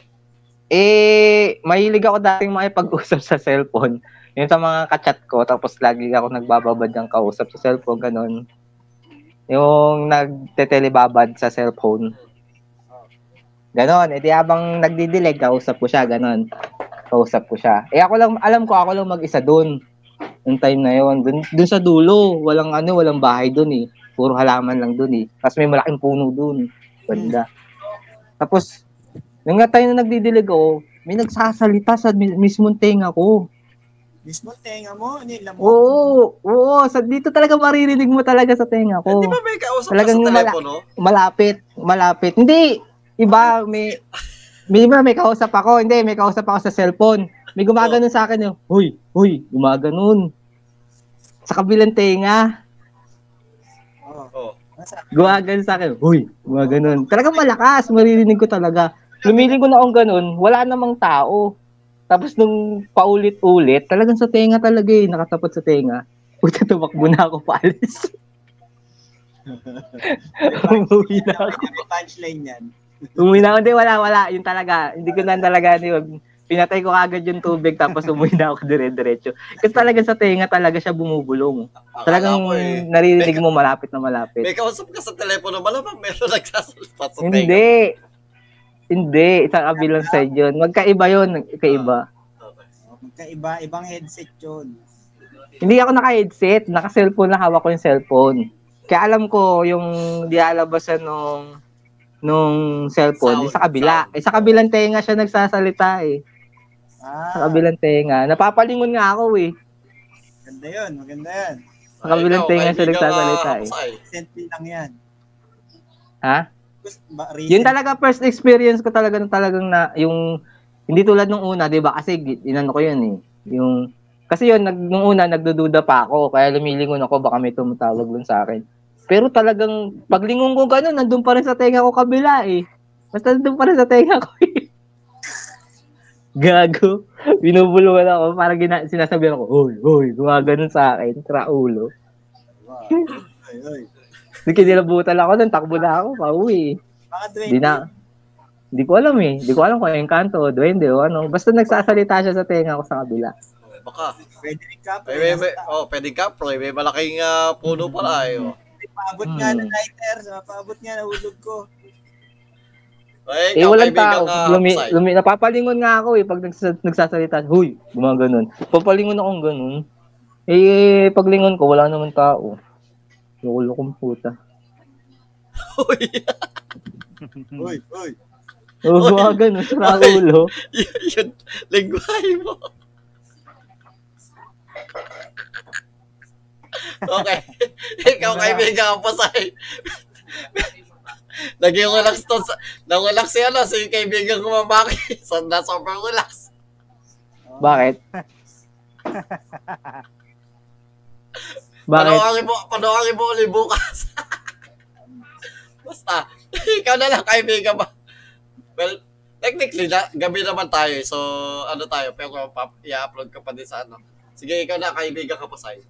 Eh, mahilig ako dating makipag-usap sa cellphone. Yun sa mga kachat ko, tapos lagi ako nagbababad ng kausap sa cellphone, ganun. Yung nagtetelebabad sa cellphone. Ganun, edi habang nagdidilig, kausap ko siya, ganun. Kausap ko siya. Eh, ako lang, alam ko, ako lang mag-isa dun. Yung time na yun, dun sa dulo, walang bahay dun eh. Puro halaman lang dun eh. Tapos may malaking puno dun. Ganda. Tapos, nung nga tayo na nagdidilig ako, may nagsasalita sa mismong tenga ko. Mismong tenga mo? Ano yung lamang? Oo. Sa dito talaga maririnig mo talaga sa tenga ko. Hindi ba may kausap ka sa telepono? Malapit. Hindi. Iba, may kausap ako. Hindi, may kausap ako sa cellphone. May gumaganon sa akin yung, huy, gumaganon. Sa kabilang tenga. Guwagan sa akin. Uy, gano'n. Talagang malakas, maririnig ko talaga. Lumiling ko na akong gano'n, wala namang tao. Tapos nung paulit-ulit, talagang sa tenga talaga eh, nakatapat sa tenga. Uy, tumakbo na ako paalis. Umuwi na ako. Punchline yan. Umuwi na ako, hindi, wala. Yun talaga, hindi ko na talaga, pinatay ko agad yung tubig tapos umuwi na ako dire-diretso. Kasi talaga sa tenga talaga siya bumubulong. Talagang naririnig mo malapit na malapit. May kausap ka sa telepono, malamang meron nagsasalita sa tenga. Hindi. Isang kabilang side yun. Magkaiba yun. Magkaiba. Ibang headset yun. Hindi ako naka-headset. Naka-cellphone na hawak ko yung cellphone. Kaya alam ko yung dialabasan nung cellphone. Sa kabilang tenga siya nagsasalita eh. Sa kabilang tenga. Napapalingon nga ako eh. Maganda yun. Sa kabilang tenga siya nagsasalita eh. Recently lang yan. Ha? Yun talaga first experience ko talagang na yung hindi tulad nung una, 'di ba? Kasi inano ko yun eh. Yung kasi yun nung una nagdududa pa ako kaya lumilingon ako baka may tumatawag dun sa akin. Pero talagang paglingon ko gano'n, nandun pa rin sa tenga ko kabila eh. Basta nandun pa rin sa tenga ko eh. Gago. Binubulungan ako. Parang sinasabihan ako, Hoy, gumagano'n sa akin. Traulo. Wow. Kinilabutan ako nun, takbo na ako. Pauwi eh. Baka duwende. Hindi ko alam eh. Hindi ko alam kung yung kanto, duwende o ano. Basta nagsasalita siya sa tenga ko sa kabila. Baka. Pwede ka. May malaking puno pala eh. Oh. Paabot nga ng lighter. Paabot nga na hulog ko. Eh, walang tao. Napapalingon nga ako eh pag nagsasalita. Huy, gumagano'n. Papalingon akong gano'n. Eh, paglingon ko, wala naman tao. Lukulokong puta. Huy. O, gumagano'n. Sira ulo. Yun, lingwahe mo. Okay. Ikaw kaibigan Happosai. Naging relax to. Nang-relax siya na si kaibigan ko Maki. So, sobrang relax. Bakit? Panoorin mo ulit bukas. Basta, ikaw na lang kaibigan ba? Well, technically, gabi naman tayo. So, ano tayo? Pero i-upload ka pa din sa ano. Sige, ikaw na kaibigan Happosai.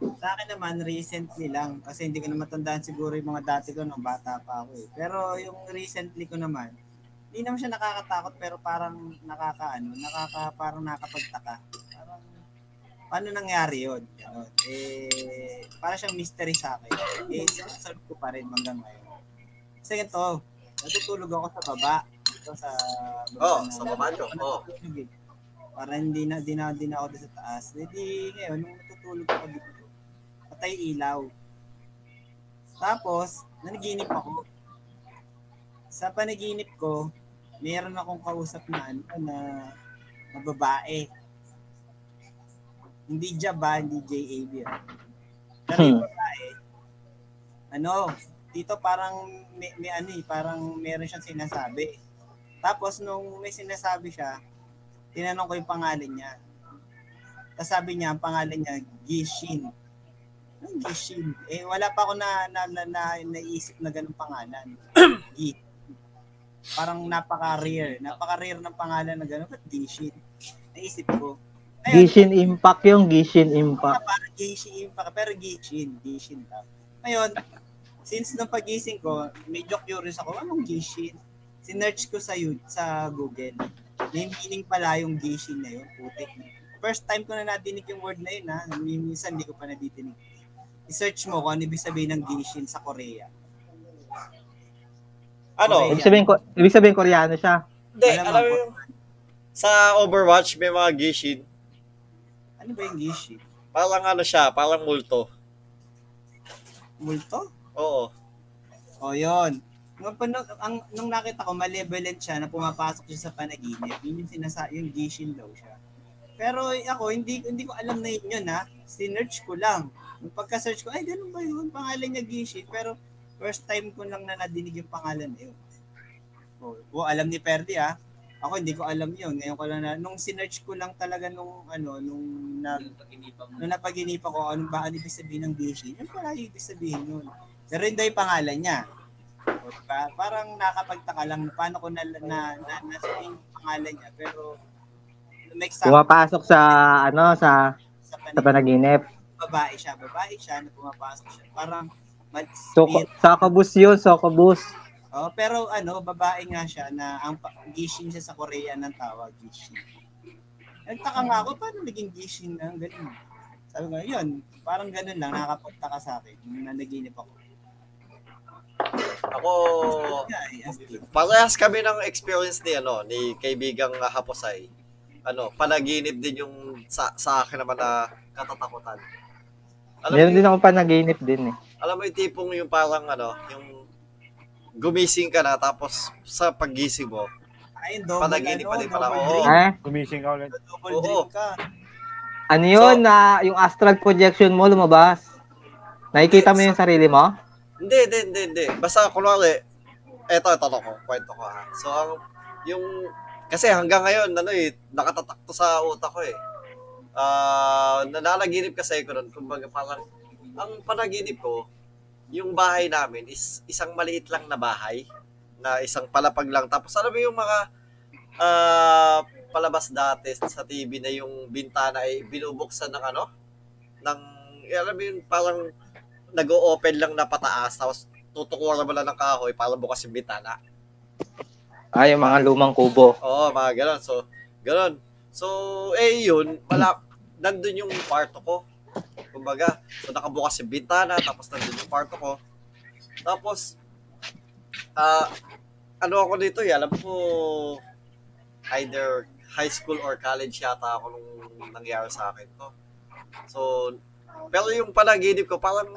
Sa akin naman, recently lang. Kasi hindi ko na matandaan siguro yung mga dati ko nung bata pa ako eh. Pero yung recently ko naman, hindi naman siya nakakatakot pero parang parang nakakapagtaka. Parang, paano nangyari yun? Eh, parang siyang mystery sa akin. Eh, sinasolve ko pa rin hanggang ngayon. Kasi ganito, natutulog ako sa baba. Dito sa baba. Oh, sa baba ko. Oh. Para hindi na ako sa taas. Hindi, ngayon, nung natutulog ako dito, patay ilaw. Tapos, nanaginip ako. Sa panaginip ko, meron akong kausap na na babae. Hindi Jaba, hindi JAB. Pero yung babae, dito parang parang meron siyang sinasabi. Tapos, nung may sinasabi siya, tinanong ko yung pangalan niya. Tapos sabi niya, ang pangalan niya, Gishin. Gishin. Eh, wala pa ako naisip na ganung pangalan. Parang napaka-rare. Napaka-rare ng pangalan na gano'n. Ba't Gishin? Naisip ko. Ayun, Genshin Impact yung Genshin Impact. Parang Genshin Impact. Pero Gishin. Ngayon, since nung pagising ko, medyo curious ako. Anong Gishin? Sinearch ko sa Google. May meaning pala yung Gishin na yun. Putik na. First time ko na nadinig yung word na yun, ha? Minsan hindi ko pa nadidinig. I-search mo kung ano ibig sabihin ng Gishin sa Korea. Ano? Ibig sabihin Koreano siya. Hindi, alam mo yung... Sa Overwatch may mga Gishin. Ano ba yung Gishin? Parang parang multo. Multo? Oo. O, yun. Nung nakita ko, malevolent siya na pumapasok siya sa panaginip. Yun yung yung Gishin daw siya. Pero ako, hindi ko alam na yun, ha? Sinearch ko lang. Nung pagka-search ko, ay, ganun ba yun? Pangalan niya Gishin. Pero first time ko lang na nadinig yung pangalan na yun. O, alam ni Perdi, ha? Ako, hindi ko alam yun. Ngayon ko lang nung sinearch ko lang talaga nung napaginipa ko, anong ba ang ibig sabihin ng Gishin? Yun pala yung ibig sabihin nun. Pero hindi yung pangalan niya. O, diba? Parang nakapagtaka lang paano ko nasa yung pangalan niya. Pero, pumapasok sa panaginip. Babae siya na pumapasok siya. Parang sokobus yun, sokobus. Oh, pero babae nga siya na ang Gishin siya sa Korea ng tawag, Gishin. Nagtaka nga ako, paano naging Gishin na? Ganun. Sabi ko, yun, parang ganun lang, nakakapagtaka sa akin. Nanaginip ako. Parehas kami ng experience ni kaibigang Happosai. Panaginip din yung sa akin naman na katatakutan. Meron din akong panaginip din eh. Alam mo yung tipong yung parang yung gumising ka na tapos sa paggising mo, panaginip pa din pala. Oo. Gumising ka ulit. Oo. Ano yun na yung astral projection mo lumabas? Nakikita mo yung sarili mo? Hindi. Basta kunwari, eto ko, kwento ko ha. So, yung kasi hanggang ngayon, nakatatak to sa utak ko eh. Nananaginip kasi ko nun, kumbaga parang, ang panaginip ko, yung bahay namin is isang maliit lang na bahay, na isang palapag lang. Tapos alam mo yung mga palabas dati sa TV na yung bintana ay binubuksan alam mo yung parang nag-o-open lang na pataas, tapos tutukuha naman lang ng kahoy para bukas yung bintana. Ay, yung mga lumang kubo. Oo, mga gano'n. So, gano'n. So, yun, nandun yung kwarto ko. Kumbaga, so nakabukas yung bintana, tapos nandun yung kwarto ko. Tapos, ako dito, alam ko, either high school or college yata ako nung nangyari sa akin to. So, pero yung panaginip ko, parang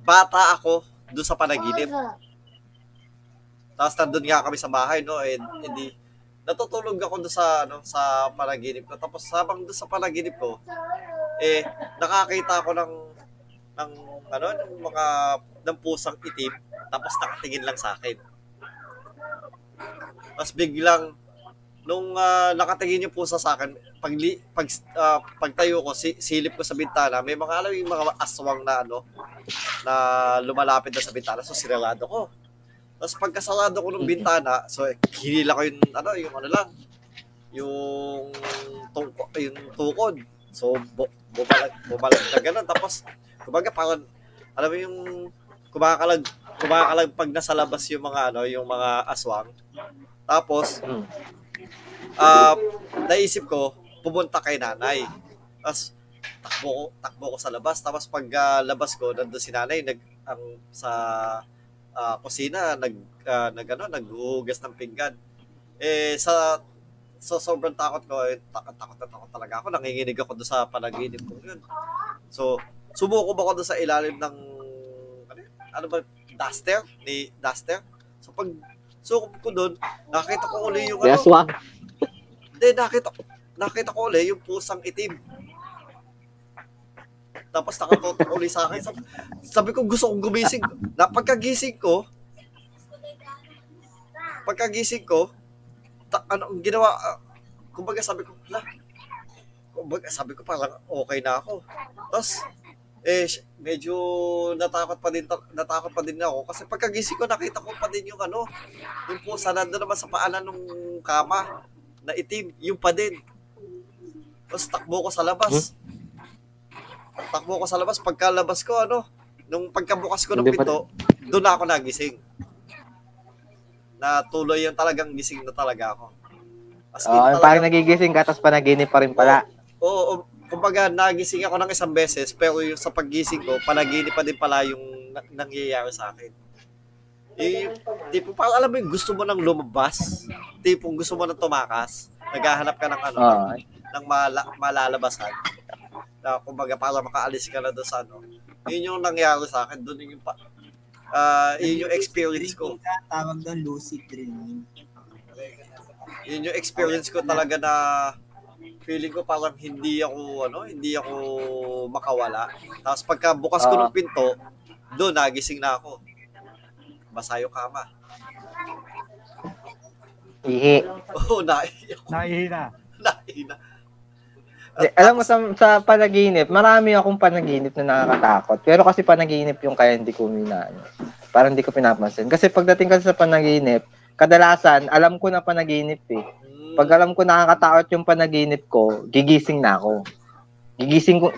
bata ako doon sa panaginip. Tapos nandun nga kami sa bahay, hindi, natutulog ako doon sa panaginip ko. Tapos habang doon sa panaginip ko, nakakita ako ng pusang itim, tapos nakatingin lang sa akin. Tapos biglang, nung nakatingin yung pusa sa akin, pagtayo ko, silip ko sa bintana, may mga mga aswang na lumalapit na sa bintana, so sirelado ko. Tapos pagkasarado ko ng bintana, so hinila ko yung tukod. So, bumalag na ganun. Tapos, kumbaga, parang, alam mo yung, kumakalag pag nasa labas yung mga, ano, yung mga aswang. Tapos, naisip ko, pumunta kay nanay. Tapos, takbo ko sa labas. Tapos, pag labas ko, nandun si nanay, sa kusina, naghuhugas ng pinggan. Eh, so, sobrang takot ko. Takot talaga ako. Nanginginig ako doon sa panaginip ko yun. So, sumuko ba ako doon sa ilalim ng duster? Ni duster? So, pag sumuko ko doon, nakita ko ulit yung nakita ko ulit yung pusang itim. Tapos nakatotok ulit sa akin. Sabi ko, gusto kong gumising. Pagkagising ko, ano ang ginawa, kumbaga sabi ko, parang okay na ako. Tapos, medyo natakot pa din ako kasi pagkagising ko, nakita ko pa din yung yung pusa nandun naman sa paanan ng kama na itim, yung pa din. Tapos, takbo ko sa labas. Pagkalabas ko, nung pagkabukas ko ng pinto, doon na ako nagising. Na tuloy yung talagang gising na talaga ako. Parang nagigising ka, tapos panaginip pa rin pala. Oo, kumbaga nagising ako ng isang beses, pero yung sa paggising ko, panaginip pa din pala yung nangyayari sa akin. Yung tipo, parang alam mo yung gusto mo nang lumabas, tipong gusto mo nang tumakas, naghahanap ka ng ng malalabasan. Na, kumbaga para makaalis ka na doon sa Yun yung nangyari sa akin, doon yung yung experience ko. Tawag doon lucid dreaming. Yun yung experience ko talaga na feeling ko parang hindi ako makawala. Tapos pagka bukas ko ng pinto, doon nagising na ako. Basa yung kama. Ihi. Oo, naiiyak. Naihi na. Alam mo sa panaginip, marami akong panaginip na nakakatakot. Pero kasi panaginip yung kaya hindi ko parang hindi ko pinapansin. Kasi pagdating kasi sa panaginip, kadalasan alam ko na panaginip eh. Pag alam ko nakakatakot yung panaginip ko, gigising na ako.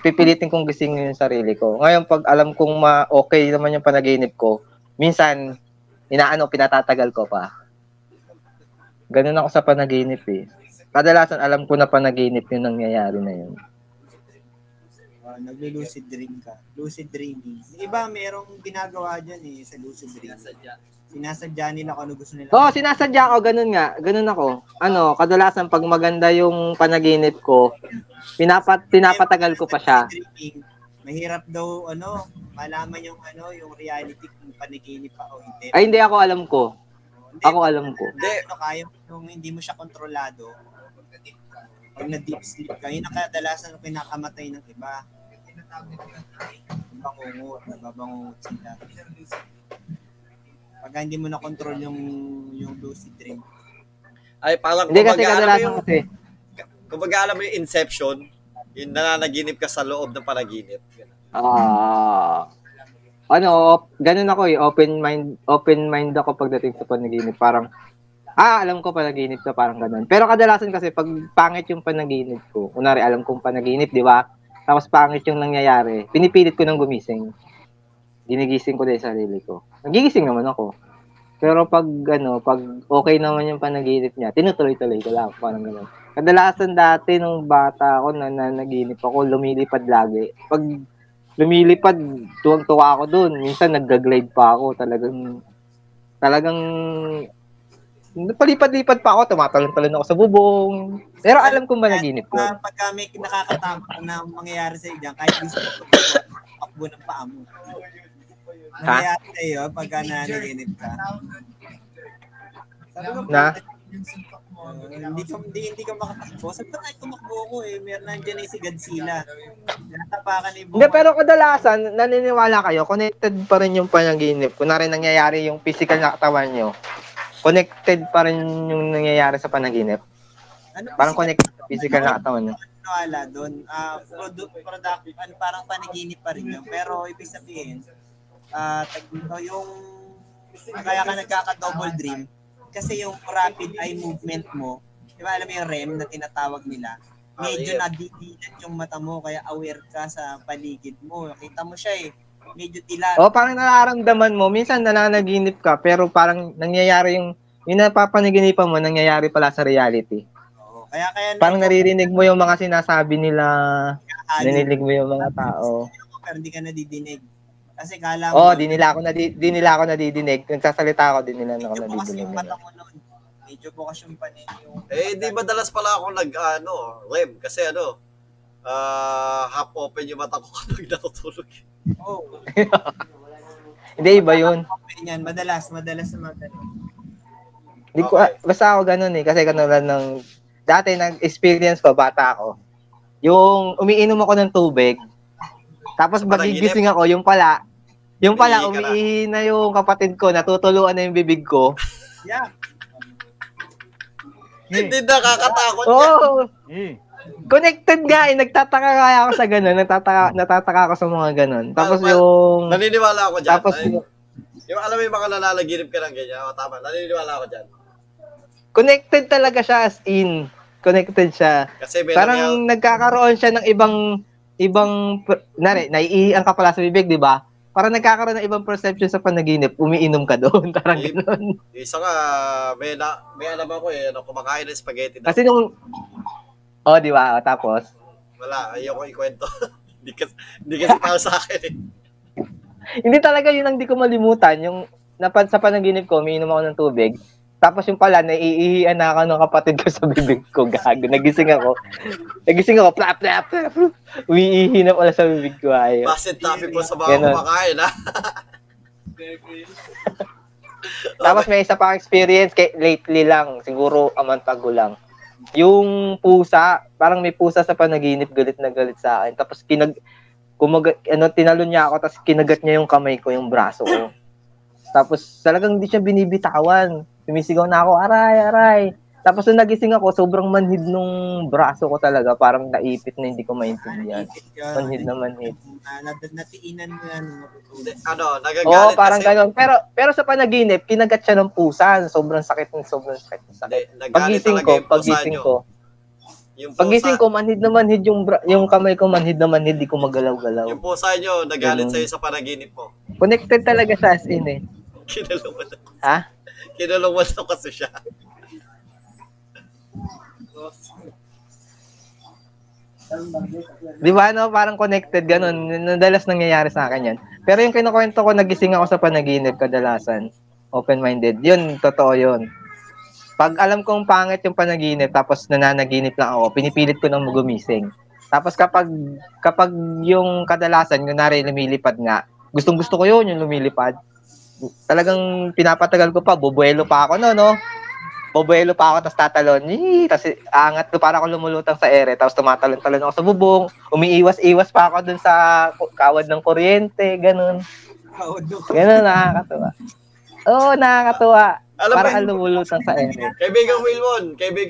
Pipilitin kong gisingin yung sarili ko. Ngayon pag alam kong okay naman yung panaginip ko, minsan pinatatagal ko pa. Ganun ako sa panaginip eh. Kadalasan alam ko na panaginip yung nangyayari na yun. Nag-lucid dream ka. Lucid dreaming. Iba, merong ginagawa dyan sa lucid dreaming. Sinasadya nila kung ano gusto nila. Oo, sinasadya ko. Ganun nga. Ganun ako. Kadalasan pag maganda yung panaginip ko, pinapatagal ko pa siya. Mahirap daw, malaman yung yung reality kung panaginip pa o hindi. Ay, hindi ako alam ko. Kaya yung hindi mo siya kontrolado. Pag na-deep sleep ka, yun ang kadalasan pinakamatay ng iba. Nababangungot sila. Pag hindi mo na-control yung lucid dream. Ay, parang alam mo yung Inception, yung nananaginip ka sa loob ng panaginip. Ganun ako eh, open mind ako pagdating sa panaginip. Parang, alam ko panaginip na parang ganun. Pero kadalasan kasi pag pangit yung panaginip ko, kunwari alam kong panaginip, di ba? Tapos pangit yung nangyayari, pinipilit ko nang gumising. Ginigising ko din sa sarili ko. Nagigising naman ako. Pero pag okay naman yung panaginip niya, tinutuloy-tuloy ko lang, parang ganun. Kadalasan dati nung bata ako, nanaginip ako, lumilipad lagi. Pag lumilipad, tuwang-tuwa ako doon. Minsan nagga-glide pa ako, talagang palipad-lipad pa ako, tumatalon-talon ako sa bubong. Pero alam kong managinip ko. Pagka may nakakatakot na mangyayari sa iyo diyan, kahit gusto ko takbo ng paa mo. Nangyayari sa iyo pagka nanaginip ka. Hindi ka makatakbo. Sabi ko, tumakbo ko eh. Meron nandiyan si Godzilla. Natapakan ni Bob. Hindi, pero kadalasan, naniniwala kayo, connected pa rin yung panaginip. Kunwari nangyayari yung physical na katawan nyo, connected pa rin yung nangyayari sa panaginip. Parang connected sa physical na katawan nyo. Naniniwala doon. Parang panaginip pa rin yun. Pero ibig sabihin, kaya ka nagkaka-double dream, kasi yung rapid eye movement mo, di ba alam mo yung REM na tinatawag nila, medyo nadidilat yung mata mo, kaya aware ka sa paligid mo. Nakita mo siya eh, medyo tila. O, parang nararamdaman mo, minsan nananaginip ka, pero parang nangyayari yung napapanaginipan mo, nangyayari pala sa reality. Oo, kaya parang naririnig mo yung mga sinasabi nila, narinig mo yung mga tao. Pero hindi ka nadidinig. Kasi kala mo... Oo, di nila ako nadidinig. Nagsasalita ako, di nila ako nadidinig. Medyo bukas yung mata mo nun. Medyo bukas yung panin yung... Eh, di madalas pala ako rem. Kasi half open yung mata ko kapag nakatulog. Oo. Hindi, iba yun. Madalas na mata. Hindi ko, basta ako ganun eh. Kasi ganun lang ng... Dati, nag-experience ko, bata ako. Yung umiinom ako ng tubig, tapos magigising ako, yung pala, umiihi na yung kapatid ko, natutuluan na yung bibig ko. Yeah. Hindi nakakatakot yan. Oh. Connected nga eh, natataka ako sa mga ganun. Tapos yung... Naniniwala ako dyan. Tapos yung alam mo yung mga nalalaginip ka ng ganyan, tama, naniniwala ako dyan. Connected talaga siya as in. Connected siya. Parang nagkakaroon siya ng ibang naiiyan ka pala sa bibig, di ba? Para nagkakaroon ng ibang perception sa panaginip, umiinom ka doon, parang ganoon. Isa ka, may alam ako eh, kumakain ng spaghetti. Kasi nung di ba? Tapos wala, ayoko ikwento. Hindi kasi para sa akin eh. Hindi talaga yun ang di ko malimutan, yung sa panaginip ko, umiinom ako ng tubig. Tapos yung pala, naiihian na ako ng kapatid ko sa bibig ko, gago. Nagising ako, plap. Umiihi na pala sa bibig ko. Ayun. Basit tabi po sa mga kumakain, ha? Tapos may isa pang experience, lately lang, siguro amantago lang. Yung pusa, parang may pusa sa panaginip, galit na galit sa akin. Tapos tinalo niya ako, tapos kinagat niya yung kamay ko, yung braso ko. Tapos talagang hindi siya binibitawan. Sumisigaw na ako, aray. Tapos nung nagising ako, sobrang manhid nung braso ko talaga. Parang naipit na hindi ko maintindihan. Manhid. Natiinan mo yan. Nagagalit. Oo, parang gano'n. Pero sa panaginip, kinagat siya ng pusa. Sobrang sakit. Pagising ko, manhid yung kamay ko, manhid. Di ko magalaw-galaw. Yung pusa nyo, nagalit sa'yo sa panaginip mo. Connected talaga siya as in eh. Kinalaman ako. Ha? Kinalaman ako kasi siya. Di ba parang connected, ganun. Nadalas nangyayari sa akin yan. Pero yung kinukwento ko, nagising ako sa panaginip kadalasan. Open-minded. Yun, totoo yun. Pag alam kong pangit yung panaginip, tapos nananaginip lang ako, pinipilit ko nang gumising. Tapos kapag yung kadalasan, kunwari lumilipad nga, gustong-gusto ko yun, yung lumilipad. Talagang pinapatagal ko pa, bobuelo pa ako no? Bobuelo pa ako, tapos tatalon. Tapos aangat ko, para akong lumulutang sa ere. Tapos tumatalon-talon ako sa bubong. Umiiwas-iwas pa ako dun sa kawad ng kuryente, ganun. Ganun, nakakatuwa. Oo, nakakatuwa. Para akong lumulutang sa ere. Kaibigang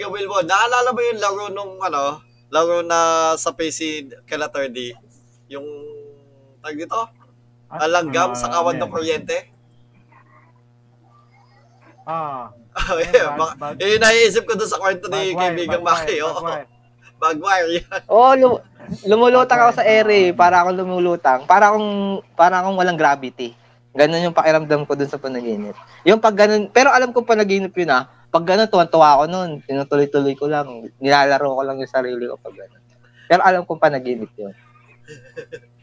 Wilwon, naalala mo yung laro nung, laro na sa PC kala 3D? Yung, tag dito? Alanggam sa kawad ng kuryente? Naiisip ko doon sa kwarto ni kaibigang Macky. Bagwire yan. Lumulutang ako sa ere. Para akong lumulutang. Para akong walang gravity. Ganun yung pakiramdam ko doon sa panaginip. Yung pag ganun, pero alam ko panaginip yun . Pag ganun, tuwan-tuwa ako nun. Tinutuloy-tuloy ko lang. Nilalaro ko lang yung sarili ko pag ganun. Pero alam ko panaginip yun.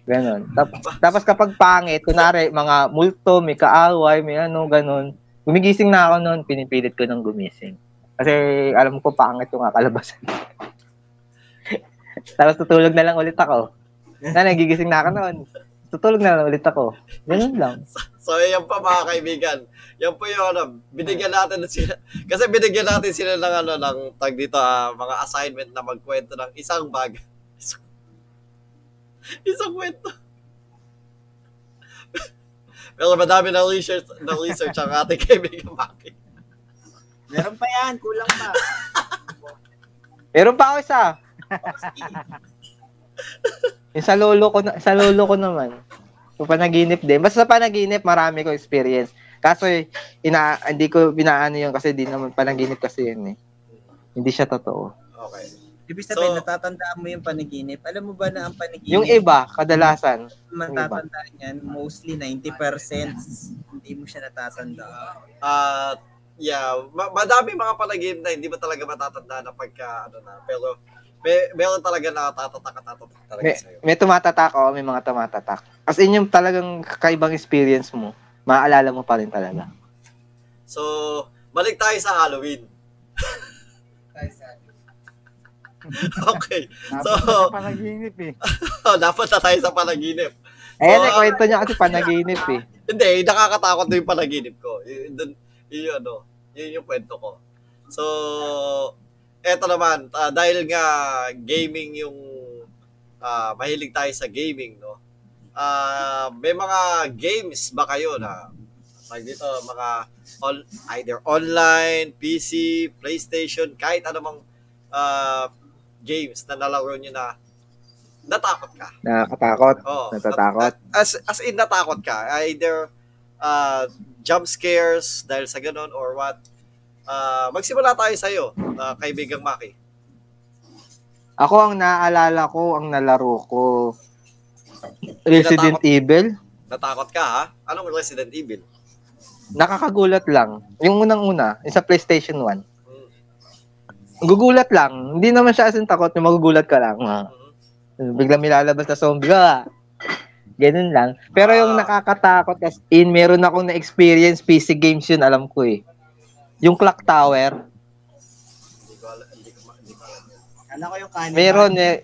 Ganun. Tapos kapag pangit, kunwari, mga multo, may kaaway, may ganun. Gumigising na ako noon, pinipilit ko nang gumising. Kasi alam ko pangit yung kakalabasan. Tapos tutulog na lang ulit ako. Nagigising na ako noon. Tutulog na lang ulit ako. Ganun lang. So, yan pa mga kaibigan. Yan po yung binigyan natin sila. Kasi binigyan natin sila ng tag dito, mga assignment na magkwento ng isang bagay. Isang kwento. Pero madami na research ang ating kaibigan Macky. Meron pa yan, kulang pa. Meron pa ako isa. Sa lolo ko naman. So, panaginip din. Basta sa panaginip, marami ko experience. Kaso, hindi ko binaano yun kasi di naman panaginip kasi yun eh. Hindi siya totoo. Okay. Ibig sabihin, so, natatandaan mo yung panaginip. Alam mo ba na ang panaginip? Yung iba, kadalasan. Matatandaan yan, mostly 90%. Hindi mo siya natatandaan. Yeah, madami mga panaginip na hindi mo talaga matatandaan na pagka, ano na, pero meron talaga na tatatak talaga sa'yo. May tumatatak, o may mga tumatatak. As in, yung talagang kakaibang experience mo, maaalala mo pa rin talaga. So, balik tayo sa Halloween. Okay. So, panaginip eh. Dapat na tayo sa panaginip. Ayan, so, kwento niya kasi panaginip eh. Hindi, nakakatakot na yung panaginip ko. Yun yung kwento ko. So, eto naman, dahil nga gaming yung, mahilig tayo sa gaming, no? May mga games ba kayo na, like dito, mga either online, PC, PlayStation, kahit anumang games na nalaro nyo na natakot ka. Natatakot. As in natakot ka. Either jump scares dahil sa ganun or what. Magsimula tayo sa'yo, kaibigang Maki. Ako ang naaalala ko, ang nalaro ko, Resident Evil. Natakot ka ha? Anong Resident Evil? Nakakagulat lang. Yung unang-una, yung sa PlayStation 1. Gugulat lang. Hindi naman siya as in takot, yung magugulat ka lang. Biglang milalabas na zombie. Ganun lang. Pero yung nakakatakot as in, meron akong na-experience, PC games yun, alam ko eh. Yung Clock Tower. Ano ko yung kanina? Meron eh.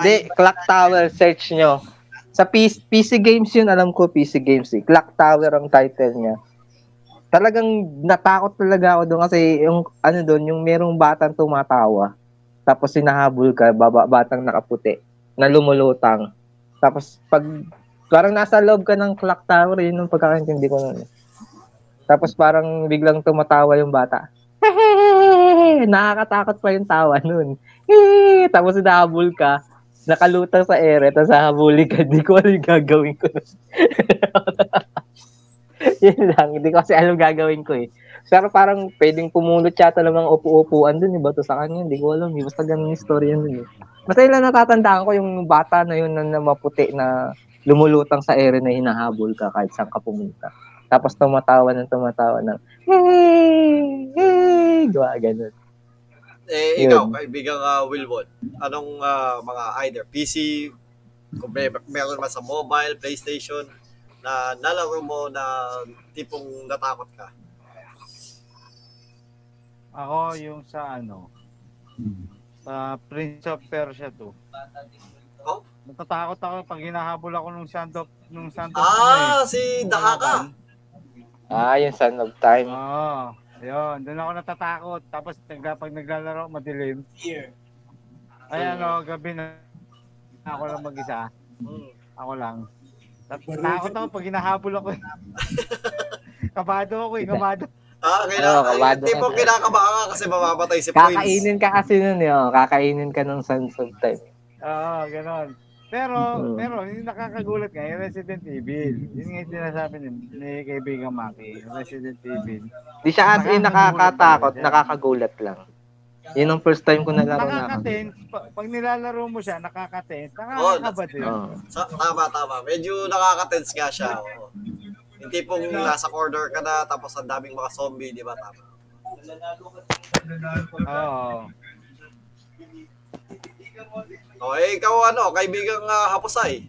Hindi, Clock Tower, search nyo. Sa PC games yun, alam ko, PC games eh. Clock Tower ang title niya. Talagang natakot talaga ako doon kasi yung ano doon, yung merong batang tumatawa. Tapos sinahabol ka, batang nakaputi, na lumulutang. Tapos pag parang nasa loob ka ng Clock Tower, yun ang pagkakaintindi ko noon. Tapos parang biglang tumatawa yung bata. Nakakatakot pa yung tawa noon. Tapos sinahabol ka, nakalutang sa ere, tapos sahabulin ka. Hindi ko alam yung gagawin ko. Yun lang, hindi ko kasi alam gagawin ko eh. Pero parang pwedeng pumunot yata lang mga upo-upuan dun, iba to sa kanya, hindi ko alam, basta ganun yung story yan dun eh. Basta yun lang natatandaan ko, yung bata na yun na maputi na lumulutang sa ere na hinahabol ka kahit saan ka pumunta. Tapos tumatawa ng, hey, gawa ganun. Eh, ikaw, kaibigang Wilwon, anong mga either PC, kung meron ba sa mobile, PlayStation, na nalaro mo na tipong natakot ka? Ako yung sa ano, sa Prince of Persia 2. Oh? Natatakot ako pag hinahabol ako nung Sand of Time. Si Dahaka. Yung Sand of Time. Yun, doon ako natatakot. Tapos pag naglalaro, madilim. Here. Ay ano, gabi na ako lang mag-isa. Ako lang. Natakot ako pag hinahabol ako. Kabado ako eh, kabado. Kabado. Hindi po kinakabahan ka kasi mamamatay si Prince. Kakainin ka kasi nun yun. Kakainin ka ng Sons of Time. Ganon. Pero, hindi nakakagulat nga, yung Resident Evil. Yun nga yung sinasabi ni kaibigang Maki, Resident Evil. Hindi siya as in nakakatakot, nakakagulat lang. Yun ang first time ko nalaro na. Nakaka-tense. Pag nilalaro mo siya, nakaka-tense. Nakakabad yun. Tama. Medyo nakaka-tense nga siya. Yung tipong nasa corner ka na, tapos ang daming mga zombie, di ba? Tama. Ikaw ano, kaibigang Happosai.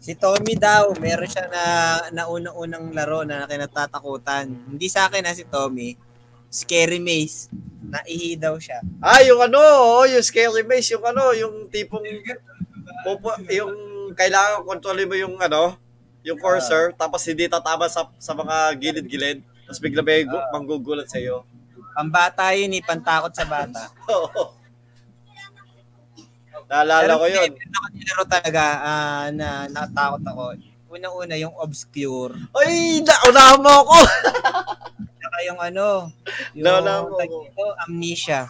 Si Tommy daw, meron siya na unang laro na kinatatakutan. Hindi sa akin si Tommy. Scary Maze. Naihi daw siya. Yung ano, yung Scary Maze, yung ano, yung tipong yung kailangan kontrolin mo yung ano, yung cursor, tapos hindi tatama sa mga gilid-gilid, tapos bigla may manggugulat sa iyo. Pambata yun, pantakot sa bata. Oo. Naalala ko yun. Pero talaga na natakot ako. Una-una yung Obscure. Ay, naunahan mo ako! Yung ano, yung Amnesia.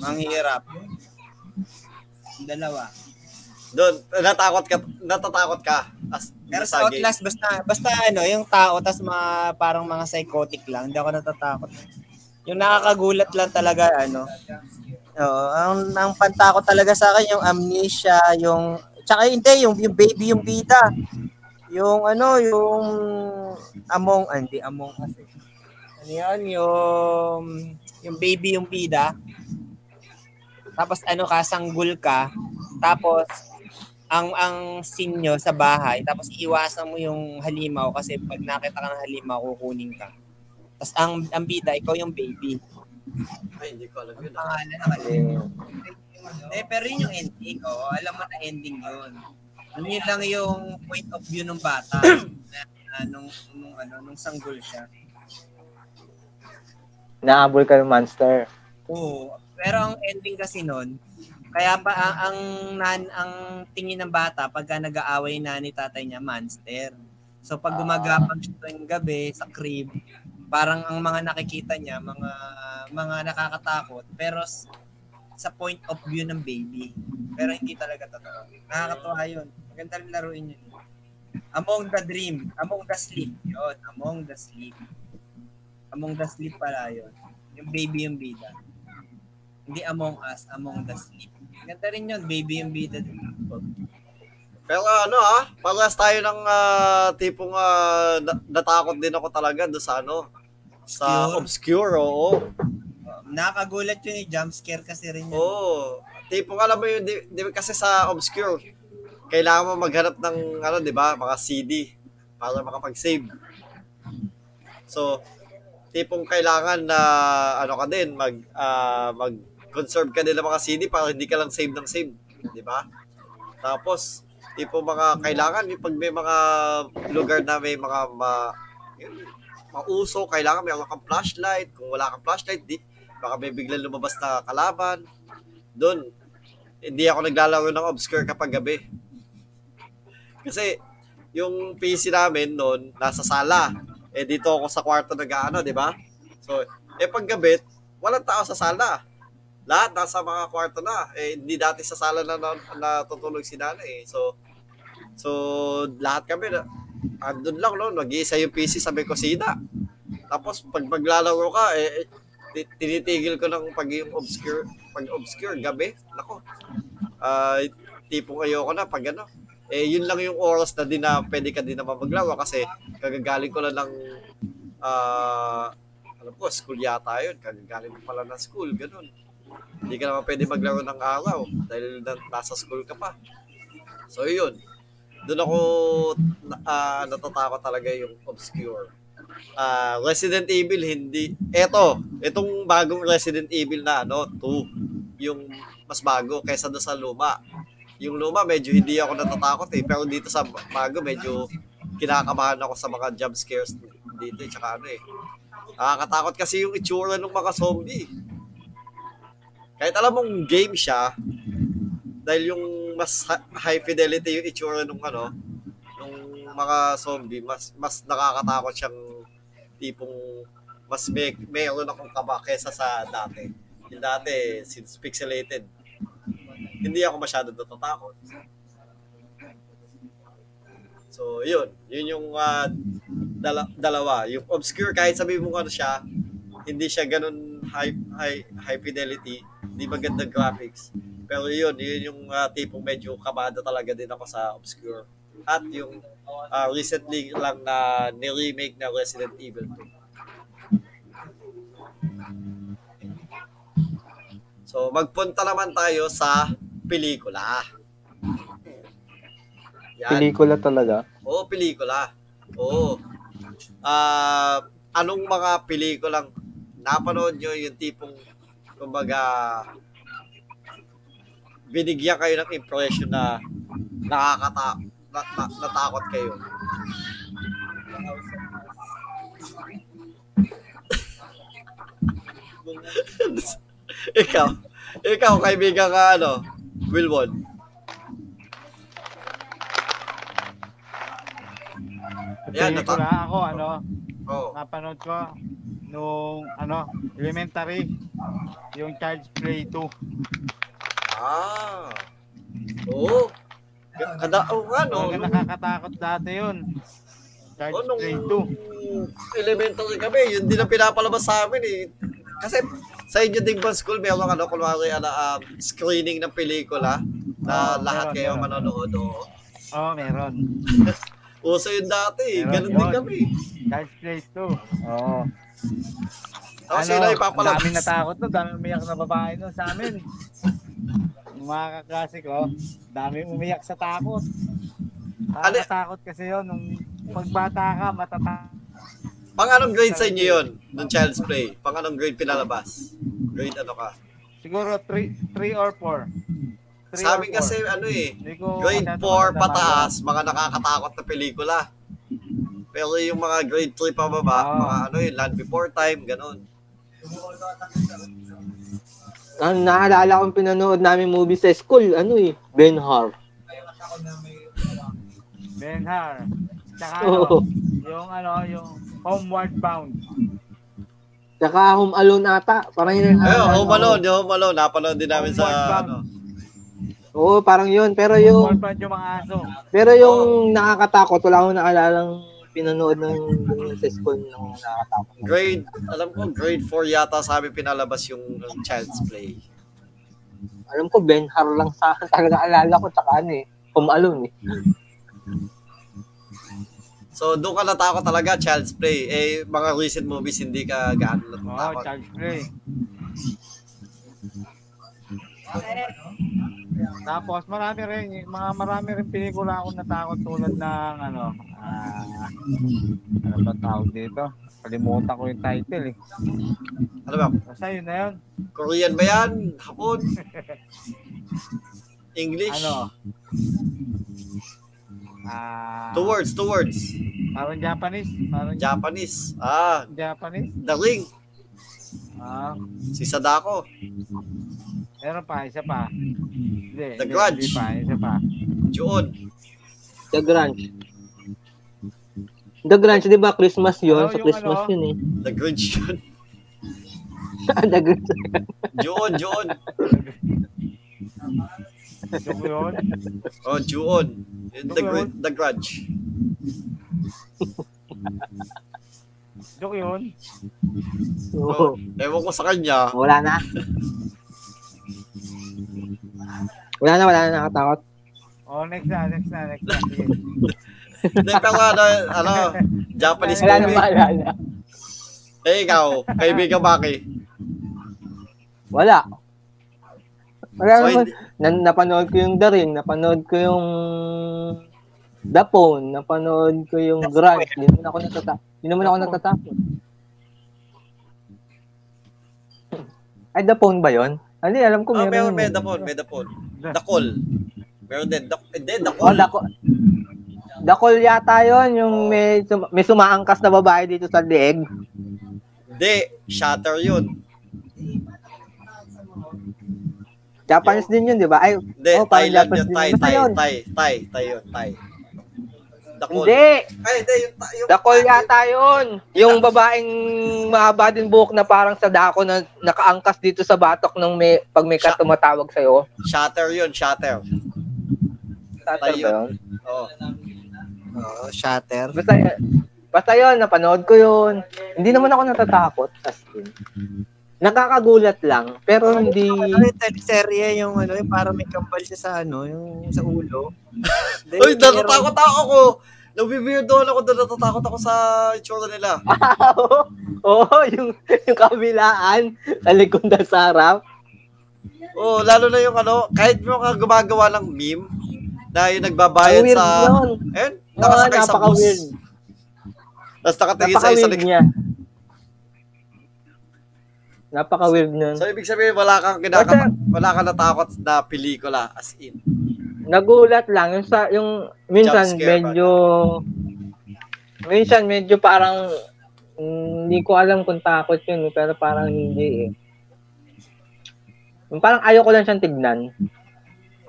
Manghihirap. Dalawa. Doon, natatakot ka. Pero sa Outlast, basta ano, yung tao, tas mga, parang mga psychotic lang, hindi ako natatakot. Yung nakakagulat lang talaga, Ang pantakot talaga sa akin yung amnesia, yung tsaka hindi yung baby yung bida. Yung ano, yung among kasi. Ano yan, yung baby yung bida. Tapos ano ka, sanggol ka. Tapos ang scene nyo sa bahay, tapos iiwasan mo yung halimaw kasi pag nakita ka ng halimaw, kukunin ka. Tapos ang bida, ikaw yung baby. Ay, hindi ko alam yun. Pangalan na kasi. Pero yun yung ending ko. Alam mo na ending yun. Ano yun lang yung point of view ng bata na nung sanggol siya. Naabol ka ng monster. Oo. Pero ang ending kasi nun, kaya pa ang tingin ng bata pagka nag-aaway na ni tatay niya, monster. So pag gumagapang siya ng gabi sa crib, parang ang mga nakikita niya, mga nakakatakot, pero sa point of view ng baby. Pero hindi talaga totoo. Nakakatawa yun. Maganda rin laruin yun. Among the Dream. Among the Sleep. Yun. Among the Sleep. Among the Sleep pala yun. Yung baby yung bida. Hindi Among Us. Among the Sleep. Maganda rin yun. Baby yung bida. Pero palas tayo ng tipong natakot din ako talaga doon sa sa Obscure, oo. Nakagulat yun, jump scare kasi rin yun. Oo. Tipong alam mo yun, di kasi sa Obscure, kailangan mo maghanap ng, di ba, mga CD para makapag-save. So, tipong kailangan na, ka din, mag-conserve ka din ng mga CD para hindi ka lang save ng save. Di ba? Tapos, tipong mga kailangan, pag may mga lugar na may mga mauso, kailangan may kang flashlight. Kung wala kang flashlight, baka may biglang lumabas na kalaban. Doon, hindi ako naglalaro ng Obscure kapag gabi. Kasi, yung PC namin noon, nasa sala. Eh, dito ako sa kwarto nag-ano, di ba? So, pag gabi, walang tao sa sala. Lahat nasa mga kwarto na. Eh, hindi dati sa sala na natutulog si nanay. So, lahat kami na. Andun lang, no? Nag-iisa yung PC sa may kusina. Tapos, pag maglalaro ka, tinitigil ko ng pag-obscure, gabi. Nako. Tipong ayoko na, pag ano. Yun lang yung oras na din na pwede ka din na maglaro kasi kagagaling ko lang ng, alam ko, school yata yun. Kagagaling ko pala ng school, ganun. Hindi ka naman pwede maglaro ng araw dahil nasa school ka pa. So, yun. Doon ako natatakot talaga yung Obscure. Resident Evil, hindi. Itong bagong Resident Evil na 2, yung mas bago kaysa doon sa luma. Yung luma, medyo hindi ako natatakot pero dito sa bago, medyo kinakabahan ako sa mga jump scares dito, tsaka nakakatakot kasi yung itsura ng mga zombie. Kahit alam mong game siya, dahil yung mas high fidelity yung itsura nung nung mga zombie, mas nakakatakot siyang tipong mas mayroon akong kaba kesa sa dati. Yung dati, since pixelated, hindi ako masyado natatakot. So, yun yung dalawa. Yung Obscure, kahit sabi mo siya, hindi siya ganun high fidelity, hindi magandang graphics. Pero yun yung tipong medyo kabado talaga din ako sa Obscure. At yung recently lang na ni-remake na Resident Evil 2. So, magpunta naman tayo sa pelikula. Yan. Pelikula talaga? Oo, pelikula. Oo. Anong mga pelikulang napanood nyo yung tipong, kumbaga, binigyan kayo ng impression na natakot kayo. Ikaw, kaibigan ka, Wilwon. Ayan, ako, napanood ko nung, elementary, yung Child's Play 2. Oo. Nakakatakot dati yun. Nung elementary kami, yun din ang pinapalabas sa amin. Kasi Sa inyo din ba school, mayroong ano, kunwari, ano, screening ng pelikula na lahat kayo manonood? Oo, oh, meron. Uso yun dati, meron ganun yun. Din kami. Child's Play 2. Oo. Tapos ano, yun ipapalabas. Daming natakot no, daming umiyak na babae no sa amin. Mga kaklasik, oh, daming umiyak sa takot. Nakatakot kasi yun, nung pagbata ka, matatakot. Pang anong grade sa inyo yun, nung Child's Play? Pang anong grade pinalabas? Grade ano ka? Siguro 3 or 4. Sa amin kasi ano eh, grade 4 pataas, mga nakakatakot na pelikula. Pero yung mga grade 3 pa baba, mga ano eh, Land Before Time, ganun. Ang naalala kong pinanood namin movie sa school, ano eh, Ben-Hur. Ben-Hur. Tsaka ano, yung Homeward Bound. Tsaka Home Alone ata. Parang yun. Home Alone. Napanood din namin Homeward sa Bound. Ano. Oo, parang yun. Pero yung Homeward Bound yung mga aso. Pero yung nakakatakot, wala akong naalalang pinanood ng sa school nung nakakatakot. Grade, alam ko, grade 4 yata sabi pinalabas yung Child's Play. Alam ko, Ben-Hur lang sa talaga alala ko. Tsaka ano eh, Home Alone eh. So, doon ka natakot talaga, Child's Play. Eh, mga recent movies, hindi ka gaano natakot. Oo, Child's Play. Tapos, marami rin pelikula akong natakot tulad ng, ano ba tawag dito? Kalimutan ko yung title eh. Ano ba? Basta yun na yun. Korean ba yan? Hapon? English? Ano? Two words. Parang Japanese. Japanese. The Ring. Si Sadako. Meron pa, isa pa. The Grudge. Ju-On. The Grudge, di ba? Christmas yun. Sa Christmas yun eh. The Grudge yun. The Grudge. Ju-On. Ju-On? Oh, Ju-On. The Grudge. Joke yun? Oh, ewan ko sa kanya. Wala na nakatakot. Oh, next na. Pero ano, Japanese movie. Wala na. Eh, ikaw, kaibigan Maki. Wala. Napanood ko yung The Ring, napanood ko yung The Phone, napanood ko yung Grudge. Hindi naman ako natatakot. Ay, The Phone ba yun? Hindi, alam ko meron. Meron, The Phone. The Call. Meron din. The Call. The Call yata yun, yung may sumaangkas na babae dito sa leeg. Hindi, Shatter yun. Japanese din yun, di ba? Ay, Thailand yun. Thai yun. Hindi. Yung Dakol yata yun. Yung babaeng mahaba din buhok na parang sa dako na nakaangkas dito sa batok ng pag may katumatawag sa'yo. Shatter yun. Shatter yun? Oo, Shatter. Basta yun, napanood ko yun. Hindi naman ako natatakot. Nakakagulat lang, pero hindi. Ano yung teleserye yung ano, yung para may kambal siya sa ano, yung sa ulo. Uy, natatakot ako. Nabibeirdohan ako, natatakot ako sa itsura nila. Oo, yung kabilaan, talikod na sa harap. Oo, lalo na yung ano, kahit mga gumagawa ng meme, na yung nagbabayad sa eh, nakasakay sa bus. Tapos nakatingin sa isa niya. Napaka-weird nun. So, ibig sabihin, wala kang natakot na pelikula, as in. Nagulat lang. Yung minsan medyo parang, hindi ko alam kung takot yun, pero parang hindi eh. Parang ayoko lang siyang tignan.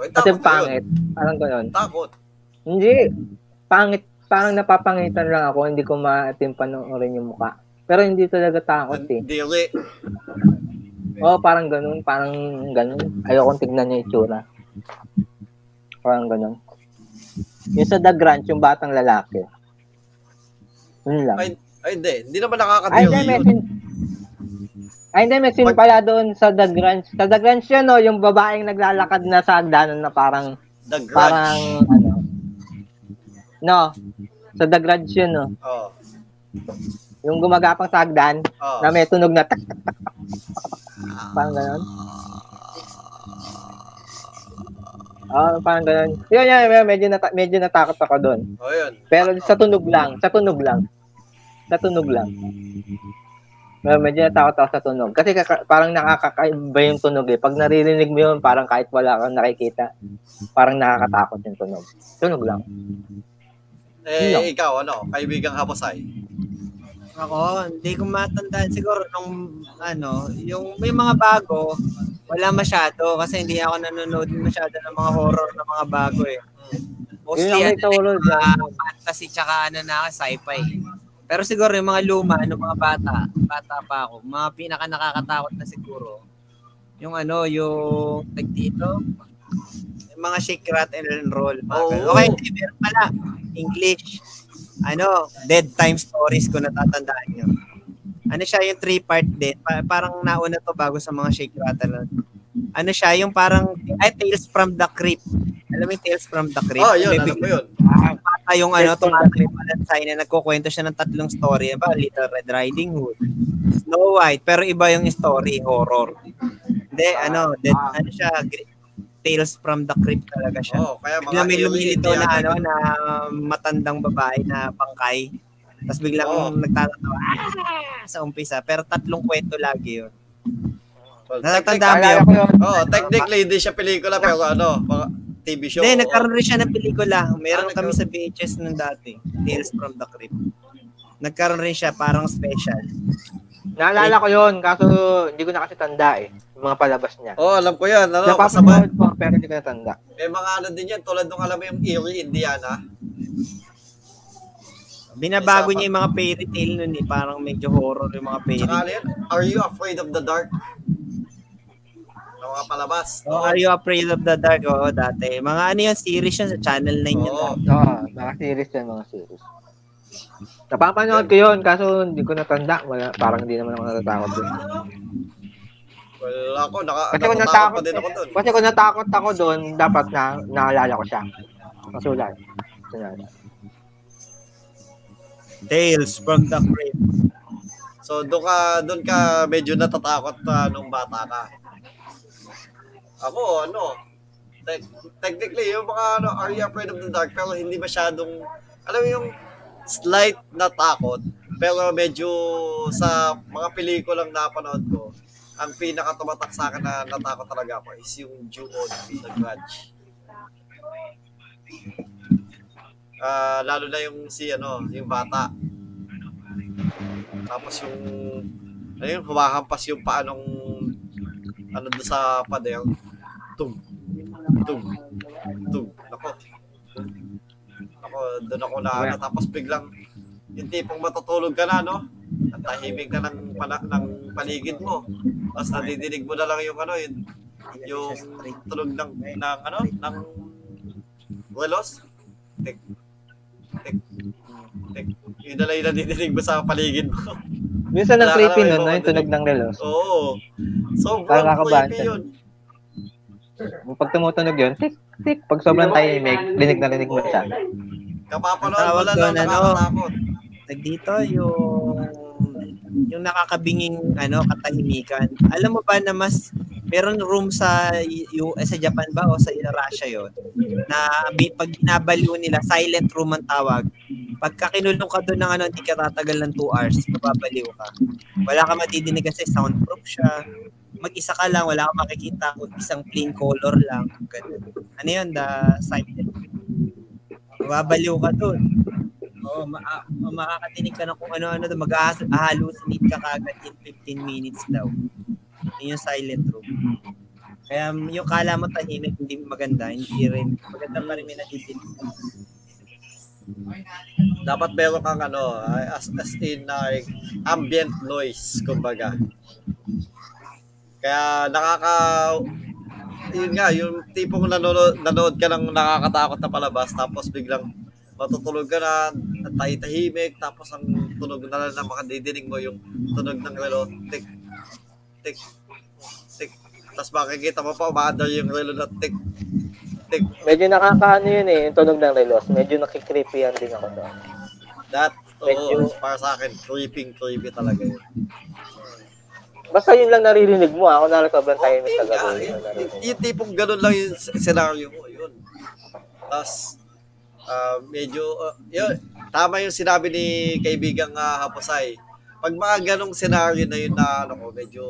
Oy, kasi pangit. Yun. Parang gano'n. Takot. Hindi. Pangit. Parang napapangitan lang ako. Hindi ko maatimpan panoorin yung mukha. Pero hindi talaga takot eh. Dili. Oo, parang ganun. Ayokong tignan yung itsura. Parang ganun. Yung sa The Grudge, yung batang lalaki. Yun lang. Ay, hindi. Hindi naman nakakadili yun. Ay, hindi, may scene pala doon sa The Grudge. Sa The Grudge yun, no? Yung babaeng naglalakad na sa hagdanan na parang... The Grudge? Parang, ano? No. Sa The Grudge yun, no? Oo. Oh. Yung gumagapang sa hagdan, oh, na may tunog na... Parang gano'n. Oo, parang gano'n. Yun, yun, medyo natakot ako doon. Oh, yun. Pero sa tunog lang. Sa tunog lang. Sa tunog lang. Well, medyo natakot ako sa tunog. Kasi parang nakakaiba yung tunog eh. Pag naririnig mo yun, parang kahit wala kang nakikita, parang nakakatakot yung tunog. Tunog lang. Eh, no. Ikaw, ano? Kaibigang Happosai. Ako, hindi ko matandaan. Siguro nung, ano, yung may mga bago, wala masyado. Kasi hindi ako nanonood masyado ng mga horror na mga bago eh. Mostly, fantasy tsaka ano na, sci-fi. Pero siguro yung mga luma, ano, mga bata pa ako, mga pinaka nakakatakot na siguro, yung ano, yung tagdito, yung mga shake, rat, and roll. Oh. Okay, meron pala, English, ano, Dead Time Stories kung natatandaan nyo. Ano siya, yung 3-part din, parang nauna to bago sa mga shake, rat, and roll. Ano siya, yung parang, ay, Tales from the Crypt. Alam mo yung Tales from the Crypt? Oh, yun, alam mo yun. Pata yung ano, tumatay yung Valentine na nagkukwento siya ng 3 story. Ba, Little Red Riding Hood, Snow White, pero iba yung story, horror. Hindi, ano, then, ano siya, Tales from the Crypt talaga siya. Oh, kaya mga may lumilito na, ano, na matandang babae na pangkay. Tapos biglang nagtatatawa sa umpisa. Pero 3 kwento lagi yun. Natatandaan mo yun. Oh, technically, hindi siya pelikula, pero ano, TV show. Hindi, nagkaroon rin siya ng pelikula. Meron kami sa VHS nung dati, Tales from the Crypt. Nagkaroon rin siya, parang special. Naalala ko yun, kaso hindi ko na kasi tanda eh, yung mga palabas niya. Oh, alam ko yun. Ano, napapanood ko, pero hindi ko na tanda. May mga ano din yan, tulad nung alam mo yung Eerie, Indiana. Binabago niya yung mga fairy tale nun eh, parang medyo horror yung mga fairy tale. Are You Afraid of the Dark? Mga palabas. No? Oh, Are You Afraid of the Dark? Oo, dati. Mga ano yun, series yun sa Channel 9 yun. Oo, mga series yun, mga series. Napapanood ko yun, kaso hindi ko natanda. Wala, parang hindi naman ako natatakot dun. Well, ako, natatakot din ako dun. Kasi kung natakot ako dun, dapat naalala ko siya. Kasi wala. Tales from the Crypt. So, doon ka medyo natatakot nung bata ka. Ako, ano, technically, yung mga, ano, Are You Afraid of the Dark? Pero hindi masyadong, alam mo yung slight na takot, pero medyo sa mga pelikulang napanood ko, ang pinakatumatak sa akin na natakot talaga ako is yung Ju-On, The Grudge. Lalo na yung si, ano, yung bata. Tapos yung, ano yung humahampas yung paanong, ano doon sa pader. Tum. Ako, doon ako na, tapos biglang, yung tipong matutulog ka na, no? At tahimik na ng paligid mo. Tapos nadidinig mo na lang yung, ano, yung tulog ng ano, ng welos. Tik. Yung dalay nadidinig mo sa paligid mo. Minsan ang creepy nun, no? Yung tunog ng relos. Oo. Sobrang creepy yun. Pag tumutunog yun, tik-tik. Pag sobrang timing, linig na linig mo siya. Kapapanood, wala lang nakakatakot. Dito, yung nakakabinging ano, katahimikan. Alam mo ba na mas meron room sa Japan ba o sa Russia yun? Na pag ginabaliw nila, silent room ang tawag. Pagka kinulong ka doon ng ano, hindi ka tatagal ng 2 hours, mapapaliw ka. Wala ka matidinig kasi soundproof siya. Mag-isa ka lang, wala ka makikita. Isang plain color lang. Ganun. Ano yun, the silent. Mapapaliw ka doon. Oo, makakatinig ka na kung ano-ano doon. Mag-ahalusinate ka kagad in 15 minutes daw. Yun yung silent room. Kaya yung kala mo tahimik, hindi maganda. Hindi rin. Maganda pa rin may natidinig. Dapat meron kang ano, as in like ambient noise kumbaga. Kaya yun nga, yung tipong nanood ka ng nakakatakot na palabas tapos biglang matutulog ka na at tahimik tapos ang tunog na lang na makadidinig mo yung tunog ng relo, tik tik, tik. Tapos makikita mo pa, umaandar yung relo na tik, tik. Medyo nakakaano yun eh, yung tunog ng relos. Medyo nakikreepy yan din ako to. That, medyo, para sa akin, creepy talaga yun. Basta yun lang naririnig mo, ako nalakabang tayo yung tagaroon. Yung tipong ganun lang yung senaryo mo, yun. Tapos, medyo, yun, tama yung sinabi ni kaibigang Happosai. Pag mga ganong senaryo na yun na, ano ko, medyo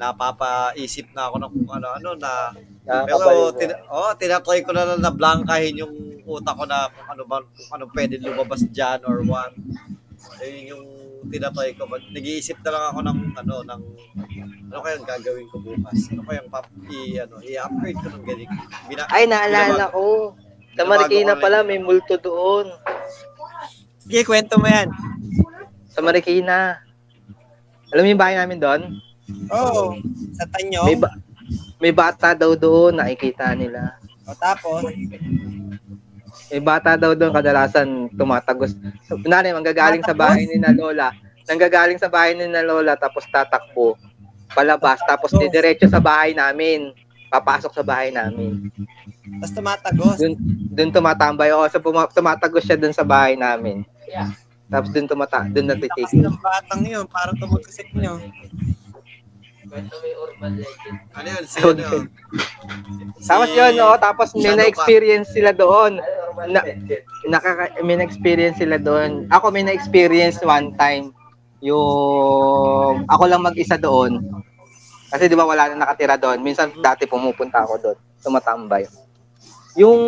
napapaisip na ako ng kung ano-ano na, pero, tinatry ko na lang na blankahin yung utak ko na kung ano pwede lumabas dyan or what. Yun yung tinatry ko. Nag-iisip na lang ako ng ano kayang gagawin ko bukas. Ano kayang i-upgrade ko ng galing. Ay, naalala ko. Sa Marikina pala, may multo doon. Sige, kwento mo yan. Sa Marikina. Alam mo yung bahay namin doon? Oo. Sa Tanyo. May bata daw doon, nakikita nila. O tapos? May bata daw doon, kadalasan tumatagos. Kunwari, manggagaling sa bahay ni na Lola. Nanggagaling sa bahay ni na Lola, tapos tatakbo. Palabas, tapos didiretso sa bahay namin. Papasok sa bahay namin. Tapos tumatagos? Doon tumatambay. Oo, so tumatagos siya doon sa bahay namin. Yeah. Tapos doon natitik. Tapos ng batang yun, para tumutosik nyo. Ano yun? Si ano? Tapos yun, no? Tapos may na-experience sila doon. May na-experience sila doon. Ako may na-experience one time. Yung ako lang mag-isa doon. Kasi di ba wala na nakatira doon. Minsan dati pumupunta ako doon. Tumatambay. Yung,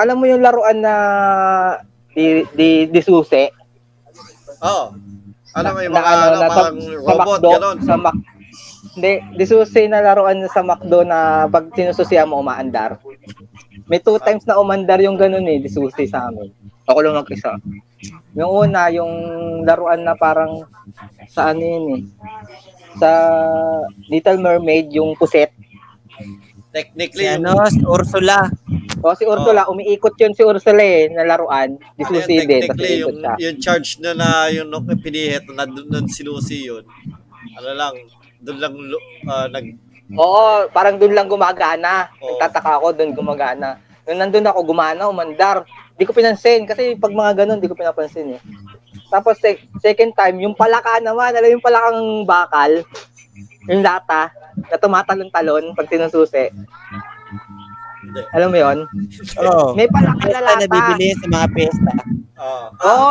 alam mo yung laruan na disuse? Oo. Alam mo yung mga parang robot, gano'n. Hindi, disuse na laruan sa McDo na pag sinususihan mo, umaandar. May 2 times na umandar yung ganun eh, disuse sa amin. Ako lang mag-isa. Yung una, yung laruan na parang sa ano yun eh. Sa Little Mermaid, yung puset. Technically, si Ursula. O, si Ursula, umiikot yun si Ursula eh, na laruan. Disuse din, tapos iikot siya. Yung charge na yung pinihit na doon sinusi yun. Ano lang, doon lang oo, parang doon lang gumagana. Nagtataka ako, doon gumagana. Nung nandun ako, gumana, umandar. Di ko pinansin, kasi pag mga ganun, di ko pinapansin eh. Tapos second time, yung palaka naman, alam yung palakang bakal, yung lata, na tumatalon-talon pag sinususi. Alam mo yun? Oh. May palaka na lata. Na bibili sa mga pesta.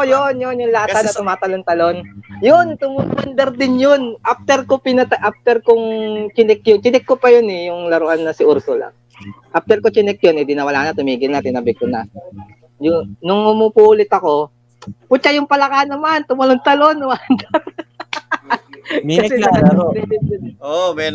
Yun, yung lata na tumatalon-talon. Yun, tumutwander din yun. After kong chinik ko pa yun eh, yung laruan na si Ursula. After ko chinik yun, eh, dinawala na, tumigil na, tinabi ko na. Nung umupo ulit ako, putya yung palaka naman, tumalon-talon, wandar. May naglalaro. May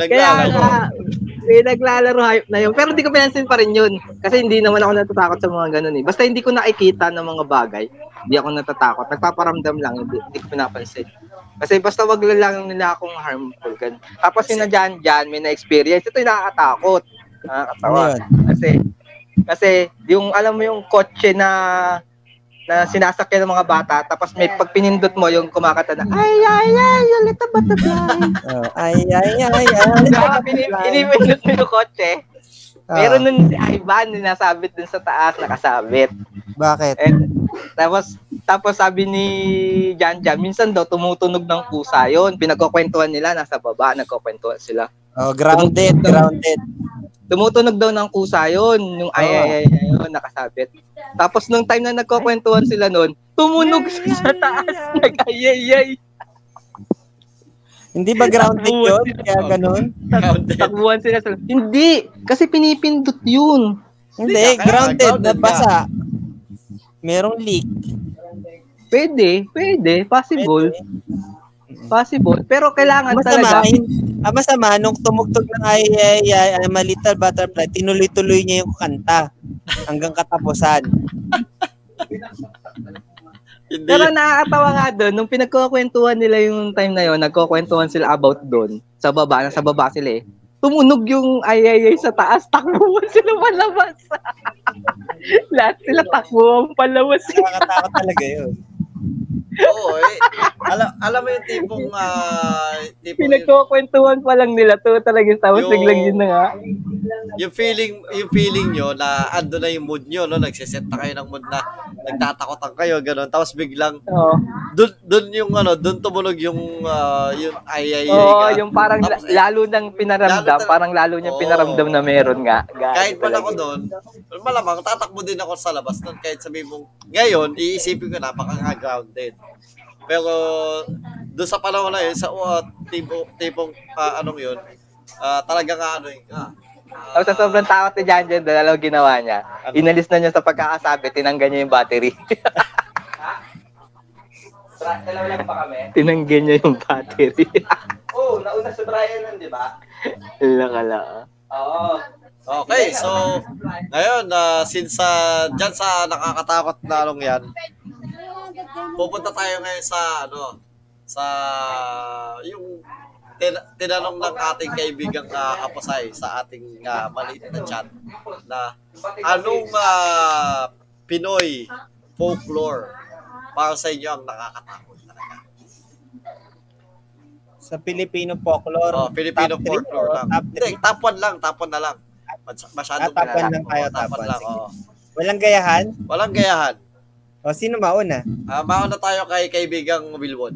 naglalaro, hype na yun. Pero hindi ko pinansin pa rin yun. Kasi hindi naman ako natatakot sa mga ganun eh. Basta hindi ko nakikita ng mga bagay, hindi ako natatakot. Nagpaparamdam lang, hindi ko pinapansin. Kasi basta wag lang nila akong harmful. Tapos yung nadyan-dyan, may na-experience. Ito yung nakakatakot. Nakakatawa. Kasi yung alam mo yung kotse na sinasakyan ng mga bata, tapos may pagpinindot mo yung kumakanta na ay yung little butterfly. Pinipindot mo yung kotse. Meron nun si Ivan na nasabit dun sa taas, nakasabit. Bakit? Tapos sabi ni Jan, minsan daw tumutunog ng pusa yun. Pinagkukwentuhan nila, nasa baba, nagkukwentuhan sila. Oh, grounded. Tumutunog daw ng kusa yun, yung ay yun, nakasabit. Tapos nung time na nagkukwentuhan sila nun, tumunog sa taas, nag-ay. Hindi ba grounded yun? Kaya ganun? Takbuhan sila sa... Hindi! Kasi pinipindot yun. Hindi, grounded, nabasa. Merong leak. Pwede, possible. Possible, pero kailangan talaga. Masama, nung tumugtog ng ay, I'm a little butterfly, tinuloy-tuloy niya yung kanta hanggang katapusan. Pero nakakatawa nga doon, nung pinagkukwentuhan nila yung time na yun, nagkukwentuhan sila about doon, sa baba sila eh. Tumunog yung ay sa taas, takbuhan sila palabas. Lahat sila takbuhan palabas. Nakakatakot talaga yun. Oo eh. Alam mo yung tipong pinagkukwentuhan pa lang nila to talagang tapos biglang yun na nga. Yung feeling nyo na ando na yung mood nyo, no? Nagsiset na kayo ng mood na nagtatakotan kayo, gano'n. Tapos biglang, dun yung ano, dun tumunog yung ay-ay-ay. Oo, yung parang tapos, lalo nang pinaramdam, parang lalo niyang pinaramdam na meron nga. Kahit pala ako dun, malamang tatakbo din ako sa labas nun. Kahit sabihin mong, ngayon, iisipin ko napaka-grounded. Pero, dun sa panahon na yun, sa tipong yun, talagang tapos sa sobrang takot ni Janjan, dalawa ginawa niya. Ano? Inalis na niya sa pagkakasabi, tinanggan niya yung battery. Dalawa lang pa kami? Tinanggan niya yung battery. Oo, nauna si Brian, di ba? Lala. Oo. Okay, so ngayon, since dyan sa nakakatakot na anong yan, pupunta tayo ngayon sa, yung tinanong ng ating kaibigang Happosai sa ating maliit na chat na anong Pinoy folklore para sa inyo ang nakakatakot talaga? Sa Filipino folklore? Oh, Filipino folklore lang. Top 1 na lang. Masyadong top 1 lang tayo, top 1 lang. Oh. Walang gayahan. O, sino mauna? Mauna tayo kay kaibigang Wilwon.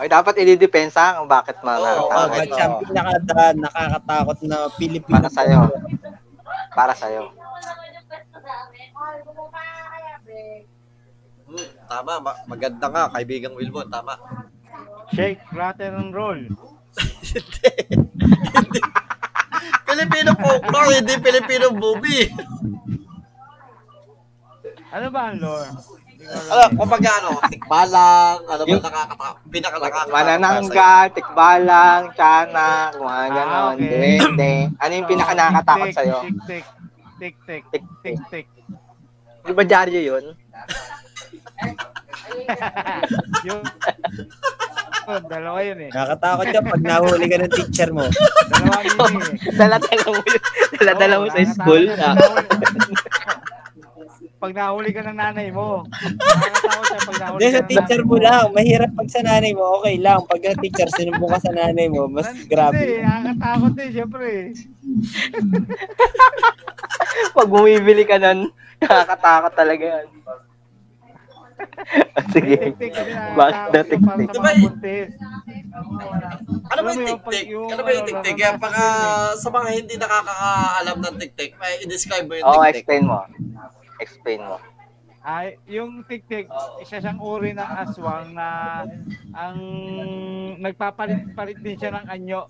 Ay, dapat i-depensa kung bakit nakakatakot. Champion nakakatakot na Pilipino. Para sa'yo. Tama, maganda nga, kaibigang Wilbon, tama. Shake, rattle, and roll. Hindi. Pilipino folklore, hindi Pilipino movie. Ano ba ang lore? Alam, kapag tikbalang, yung pinaka-nakakatakot. Mananangga, tikbalang, tiyanak, mga gano'n, duwende. Ano yung pinaka-nakakatakot sa'yo? Tik-tik. Di ba dyaryo yun? Dalawa yun eh. Nakakatakot siya pag nahuli ka ng teacher mo. Dalawa yun eh. Dala mo sa school. Pag nahuli ka ng nanay mo. Nakakatakot siya pag nahuli ka ng teacher mo lang. Mahirap pag sa nanay mo, okay lang. Pag na teacher, sinubo ka sa nanay mo, mas grabe. Hindi, nakakatakot eh, syempre eh. Pag bumibili ka nun, nakakatakot talaga yan. Sige. Basta tiktik. Ano ba yung tiktik? Kaya baka sa mga hindi nakakaalam ng tiktik, may i-describe mo yung tiktik. Oo, explain mo. Ay, yung tiktik, isa siyang uri ng aswang na ang nagpapalit-palit din siya ng anyo.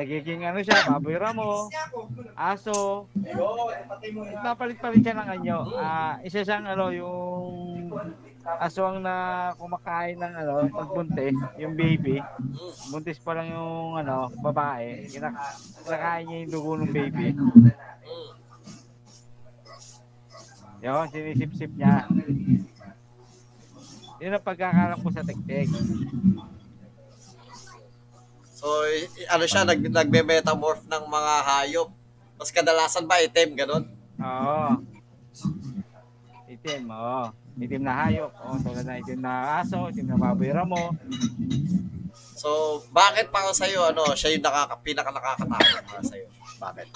Nagiging siya, baboy ramo, aso. Nagpapalit-palit siya ng anyo. Isa siyang yung aswang na kumakain ng pagbuntis, yung baby. Buntis pa lang yung babae, kinakain niya yung dugo ng baby. Yun, sinisip-sip niya. Yun ang pagkakalang ko sa tiktik. So, siya, nagme-metamorph ng mga hayop. Mas kadalasan ba itim, ganun? Oo. Itim, oo. Itim na hayop. Oo, tulad na itim na aso, itim na baboy ramo. So, bakit para sa'yo, siya yung pinaka-nakakatakot para sa'yo? Bakit?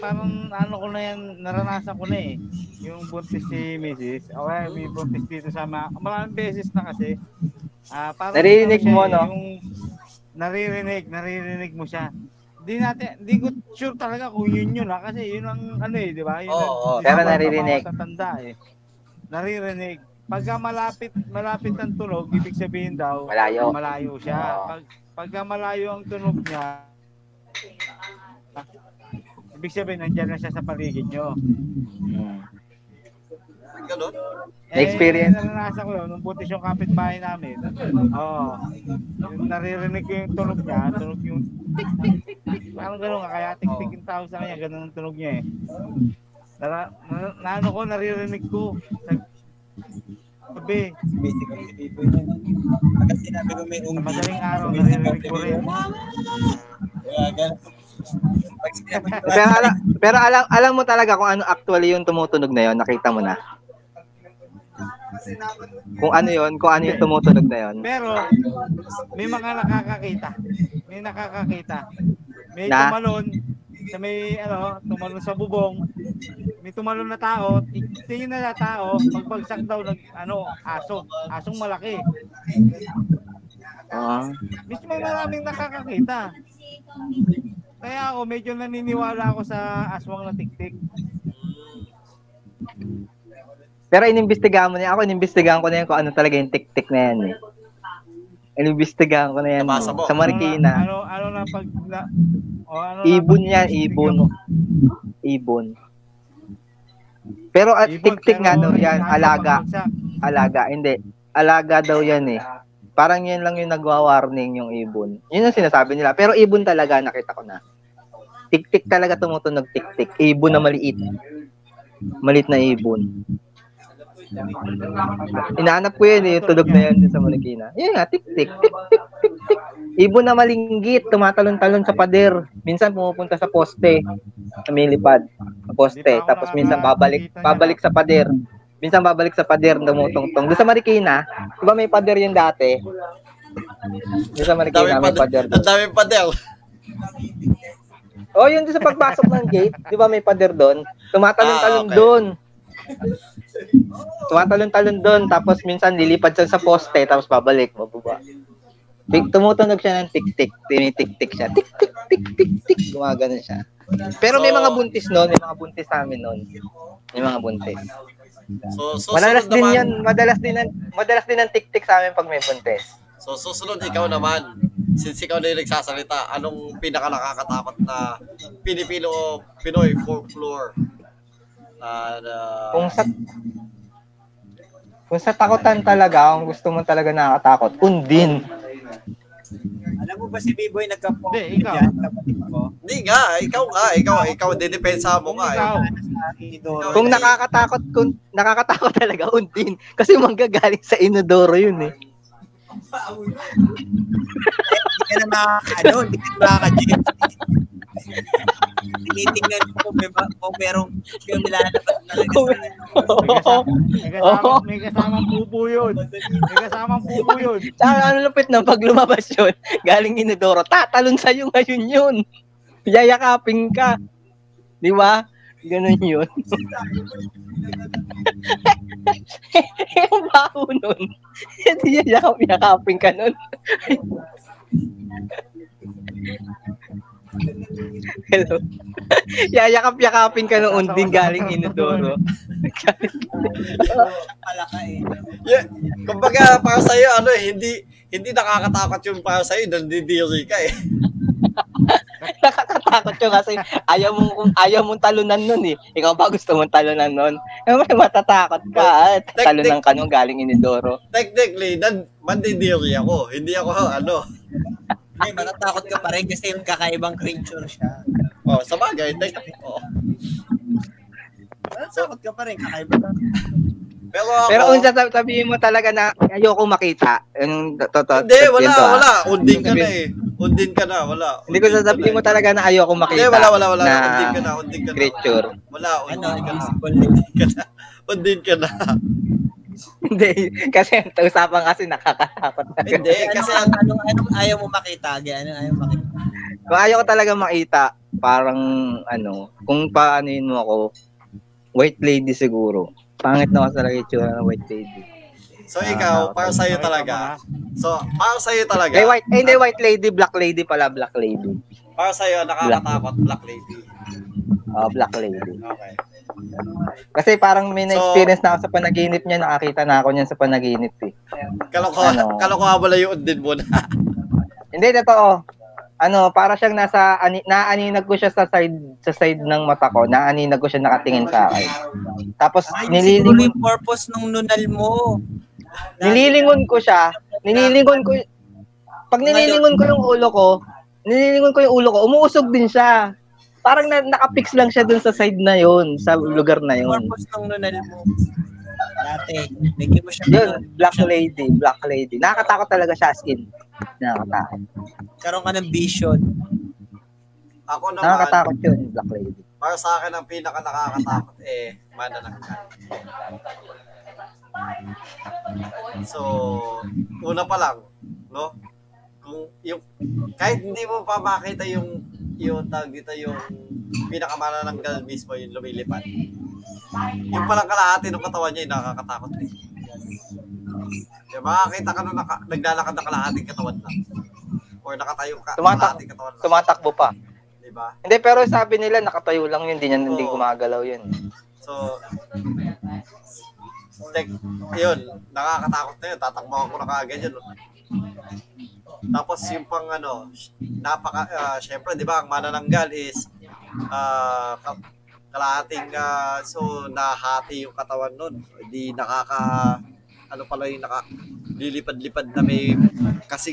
Parang ko na yan, naranasan ko na eh. Yung buntis si Mrs. Okay, may buntis dito sa maraming beses na kasi. Naririnig mo, no? Yung naririnig mo siya. Di ko sure talaga kung yun ha. Kasi yun ang di ba? Oo, pero naririnig. Tatanda eh. Naririnig. Pagka malapit ang tunog, ibig sabihin daw, malayo siya. Pagka malayo ang tunog niya, ibig sabihin, nandiyan na siya sa paligid nyo. Ganun? Experience? Naranasan ko yun, nung butis yung kapitbahay namin. Oo. Naririnig ko yung tunog niya, tunog yung tik-tik-tik. Parang ganun nga, kaya tik-tik yung tao sa kanya, ganun ang tunog niya eh. Naririnig ko. Sabi. Sa madaling araw, naririnig ko rin. Pero alam mo talaga kung ano actually yung tumutunog na yon, nakita mo na. Kung ano yun, kung ano yung tumutunog na yun. Pero, may mga nakakakita. May nakakakita. May na? Tumalon, may ano, tumalon sa bubong. May tumalon na tao. Tingin na tao, pagbagsak daw ng ano, aso. Asong malaki. Mismo maraming nakakakita. Kaya ako, medyo naniniwala ako sa aswang na tiktik. Pero inimbestigahan mo na yan. Ako, inimbestigahan ko na yan kung ano talaga yung tik-tik na yan. Eh. Inimbestigahan ko na yan. Sa Marikina. Ano na pag... Ano ibon na, yan, ibon. Ibon. Pero at tik-tik nga daw yan, alaga. Alaga, hindi. Alaga daw yan eh. Parang yan lang yung nagwa-warning yung ibon. Yun ang sinasabi nila. Pero ibon talaga, nakita ko na. Tik-tik talaga tumutunog tik-tik. Ibon na maliit. Maliit na ibon. Inaanap ko yun eh, yung tulog na yun sa Marikina. Yun nga, tik-tik, tik-tik, tik-tik. Ibon na malinggit, tumatalon-talon sa pader. Minsan pumupunta sa poste, lumilipad, sa poste. Tapos minsan babalik sa pader. Minsan babalik sa pader, dumutong-tong. Doon sa Marikina, diba may pader yun dati? Doon sa Marikina, may pader. Ang daming pader. Oh, yun sa pagpasok ng gate, diba may pader doon? Tumatalon-talon doon. Tumatalon-talon doon, tapos minsan lilipad siya sa poste, tapos babalik, mababa. Tumutunog siya ng tik-tik, tinitik-tik siya. Tik-tik-tik-tik, gumagano siya. Pero may mga buntis noon, may mga buntis namin noon. May mga buntis. So, madalas din naman, yan, madalas din ang tik-tik sa amin pag may buntis. So, susunod ikaw naman. Since ikaw na yung nagsasalita, anong pinakalakakatapat na Pilipino-Pinoy folklore? Kung sa takotan talaga, kung gusto mo talaga nakakatakot, undin. Alam mo ba si B-Boy nagka-pong? Hindi, ikaw. Hindi nga, ikaw, didepensa mo nga. Kung nakakatakot talaga, undin. Kasi manggagaling sa inodoro yun eh. Hindi ka na makaka-jeep. Tinitingnan ko kung merong nilalabas talaga. May kasamang pupo yun. Tsaka ano lupit na pag lumabas yun, galing inodoro, tatalon sa'yo ngayon yun. Yayakapin ka. Di ba? Ganun yun. Yung baho nun. Hindi yakapin ka nun. Hello. Yakapin ka ng unding galing inodoro. Kumbaga para sa iyo ano eh, hindi nakakatakot yung para sa iyo, nandidiri ka eh. Nakakatakot 'yung kasi ayaw mong talunan noon eh. Ikaw ba gusto mong talunan noon? Eh matatakot ka at talunan ka nung galing inodoro. Technically, mandidiri ako. Hindi ako ano. Ay, matatakot ka pa rin kasi yung kakaibang creature siya. Oh, sabagay. Oo. Matatakot ka pa rin, kakaibang. Pero kung sabihin mo talaga na ayoko makita, yung totoo. Hindi, wala. Undin ka na eh. Undin ka na, wala. Hindi ko sasabihin mo talaga na ayoko makita. Hindi, wala. Undin ka na. Creature. Wala, undin ka na. Undin ka na. Hindi, kasi usapan kasi nakakatakot. Hindi, kasi anong ayaw mo makita? Kung ayaw ko talaga makita, parang ano, kung paanoin mo ako, white lady siguro. Pangit na ako sa itsura ng white lady. So ikaw, para sa'yo talaga. Hey, hindi white lady, black lady pala, black lady. Para sa'yo, nakakatakot, black lady. Oh, black lady. Okay. Kasi parang may na-experience na ako sa panaginip niya, nakakita na ako niyan sa panaginip eh. Kalokohan wala yung undin mo na. Hindi, totoo. Ano, para siyang nasa, naaninag ko siya sa side ng mata ko, naaninag ko siya nakatingin sa akin. Tapos, nililingon yung purpose nung nunal mo. Nililingon ko siya. Pag nililingon ko yung ulo ko, umuusog din siya. Parang nakapix lang siya dun sa side na yon, sa lugar na yon. Purpose ng nunal mo. Dati, naging mo siya. Yun, black lady. Nakakatakot talaga siya as in. Nakakatakot. Karoon ka ng vision. Ako naman. Nakakatakot yun, black lady. Para sa akin, ang pinaka nakakatakot eh, mananaktan. So, una pa lang, no? Kung yung kahit hindi mo pa makita yung tag dito yung pinakamanananggal mismo yung lumilipad. Yung palang kalahati ng katawan niya yung nakakatakot eh. Yung makakita ka na naglalakad na kalahati katawan lang. Or nakatayo ka kalahati katawan lang. Tumatakbo pa. Diba? Hindi, pero sabi nila nakatayo lang yun. Hindi niya hindi gumagalaw yun. So, like, yun, nakakatakot na yun. Tatakbahan ko na kaagad yun. Tapos yung pang ano, syempre, di ba, ang manananggal is, kalahating, so, nahati yung katawan nun. Hindi lilipad-lipad na may, kasi,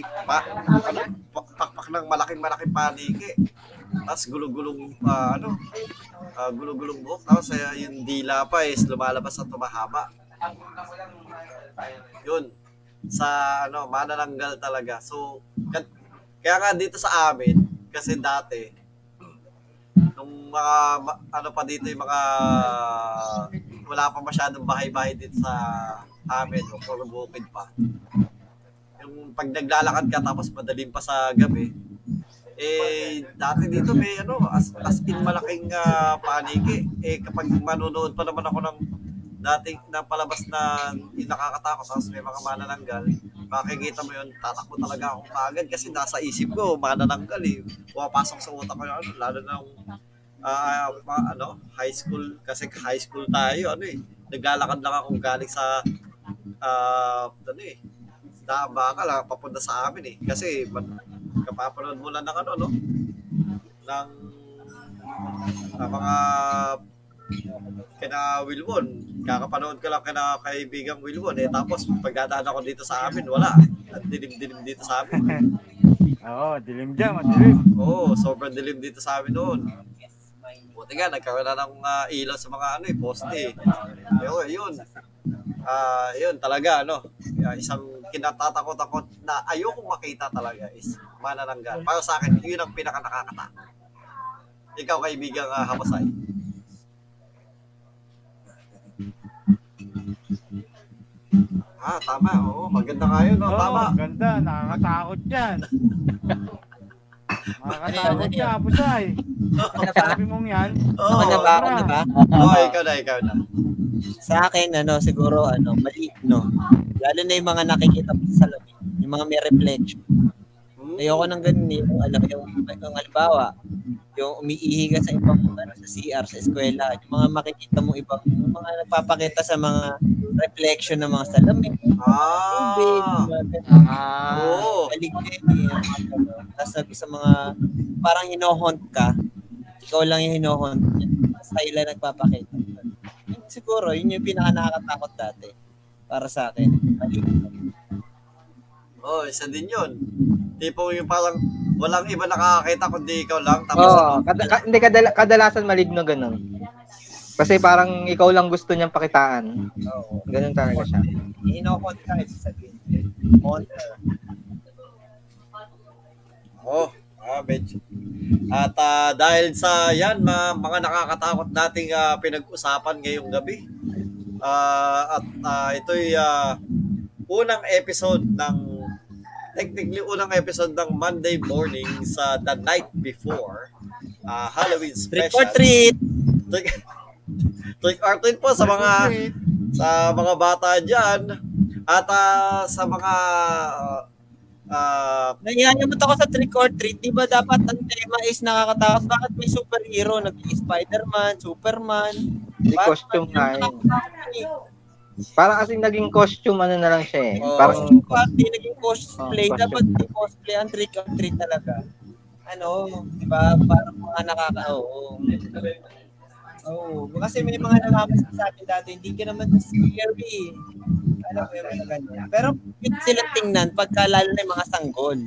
pakpak ng malaking-malaking paniki. Tapos gulong-gulong buhok. Tapos yung dila pa is lumalabas at tumahaba. Yun. Sa manananggal talaga. So, kaya nga dito sa amin, kasi dati, nung mga, pa dito yung mga, wala pa masyadong bahay-bahay dito sa amin, o puro bukid pa. Yung pag naglalakad ka, tapos madaling pa sa gabi, eh, dati dito may as in malaking paniki. Eh, kapag manonood pa naman ako ng dating napalabas na nakakatakot, tapos may mga manananggal, makikita mo yun, tatakbo talaga akong kaagad kasi nasa isip ko, manananggal eh. Pumapasok sa utak ko yun, lalo na yung high school, kasi high school tayo, naglalakad lang akong galing sa, Dabakal, papunta sa amin eh. Kasi, kapapanood mo lang ng ng mga kina Wilwon, kakapanood ko lang kina kaibigang Wilwon eh, tapos pagdadaan ako dito sa amin, wala, ang dilim-dilim dito sa amin. Oo, dilim dyan, madilim. Oo, sobrang dilim dito sa amin noon. Buti nga, nagkaroon na ng ilaw sa mga poste eh. Ayun, yun. Yun talaga, isang kinatatakot-takot na ayokong makita talaga is manananggal. Para sa akin, yun ang pinaka-nakakatakot. Ikaw, kaibigang Happosai. Tama. Oo, maganda nga yun. Tama. Maganda. Nakakatakot yan. Nakakatakot yan, Happosai. Sabi mong yan. Oo, na ba? Oo, ikaw na. Sa akin, maligno. Lalo na yung mga nakikita pa sa salamin, yung mga may reflection. Ayoko nang ganun yung halimbawa, yung umiihi ka sa ibang sa CR, sa eskwela, yung mga makikita mong ibang, yung mga nagpapakita sa mga reflection ng mga salamin. Maligno yun. Tapos sa mga, parang hinohunt ka, ikaw lang yung hinohunt. Sa'yo lang nagpapakita. Siguro, yun yung pinaka-nakakatakot dati para sa akin. Isa din yun. Tipong yung parang walang iba nakakakita kundi ikaw lang. Tapos hindi, kadalasan maligno ganun. Kasi parang ikaw lang gusto niyang pakitaan. Ganun talaga siya. Hino-haunt ka kasi sabihin. Bitch. At dahil sa yan, mga nakakatakot nating pinag-usapan ngayong gabi. Ito'y unang episode ng, technically unang episode ng Monday Morning sa The Night Before, Halloween Special. Trick or treat po sa mga bata dyan. At sa mga nangyayamot ako sa trick or treat. Diba dapat ang tema is nakakatakot? Bakit may superhero? Spider-Man, Superman. May costume na yun. Parang kasing naging costume na lang siya eh. Parang naging cosplay. Dapat di cosplay ang trick or treat talaga. Diba? Parang mga nakakao. Kasi may mga nangamasak sa akin dati, hindi ka naman scary. Pero sila tingnan pagka lalo na yung mga sanggol.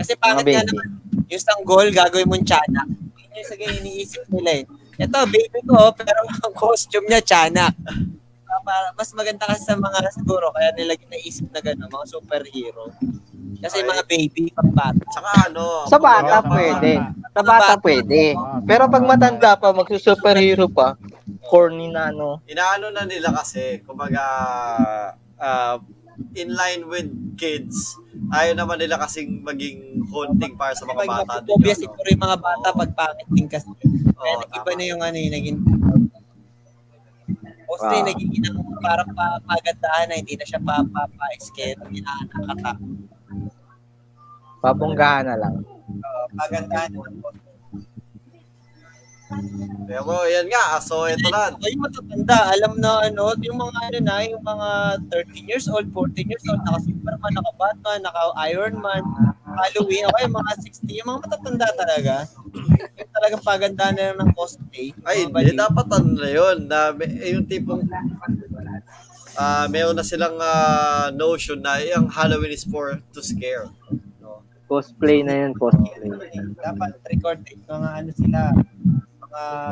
Kasi pangit nga naman, yung sanggol gagawin mong tiyanak. Yun yung sagay iniisip nila eh. Ito, baby ko, pero ang costume niya tiyanak. Mas maganda kasi sa mga siguro, kaya nila ginaisip na gano'n, mga superhero. Kasi mga baby, pang-bata. Saka sa bata pwede. Pero pag matanda pa, magsusuperhero pa, corny na ano. Inaano na nila kasi, kumbaga, in line with kids, ayaw naman nila kasing maging haunting para sa mga bata. Obvious no? Siguro yung mga bata pag pangit din kasi. Kaya iba na yung ano yung naging... Mostly naging parang papagandahan na hindi na siya papaiskit. Nakakata. Papunggahan na lang. Pagandahan na lang. Pero yan nga, so ito na. Yung matatanda, alam na ano, yung mga ano na, yung mga 13 years old, 14 years old, naka-Superman, naka-Batman, naka-Iron Man, Halloween, okay, mga 60, yung mga matatanda talaga. Yung talagang paganda na ng cosplay. Ay, hindi, dapat ano yun, na yung tipong, meron na silang notion na yung Halloween is for to scare. No? Cosplay na yun, cosplay. Dapat trick-or-treat, mga ano sila,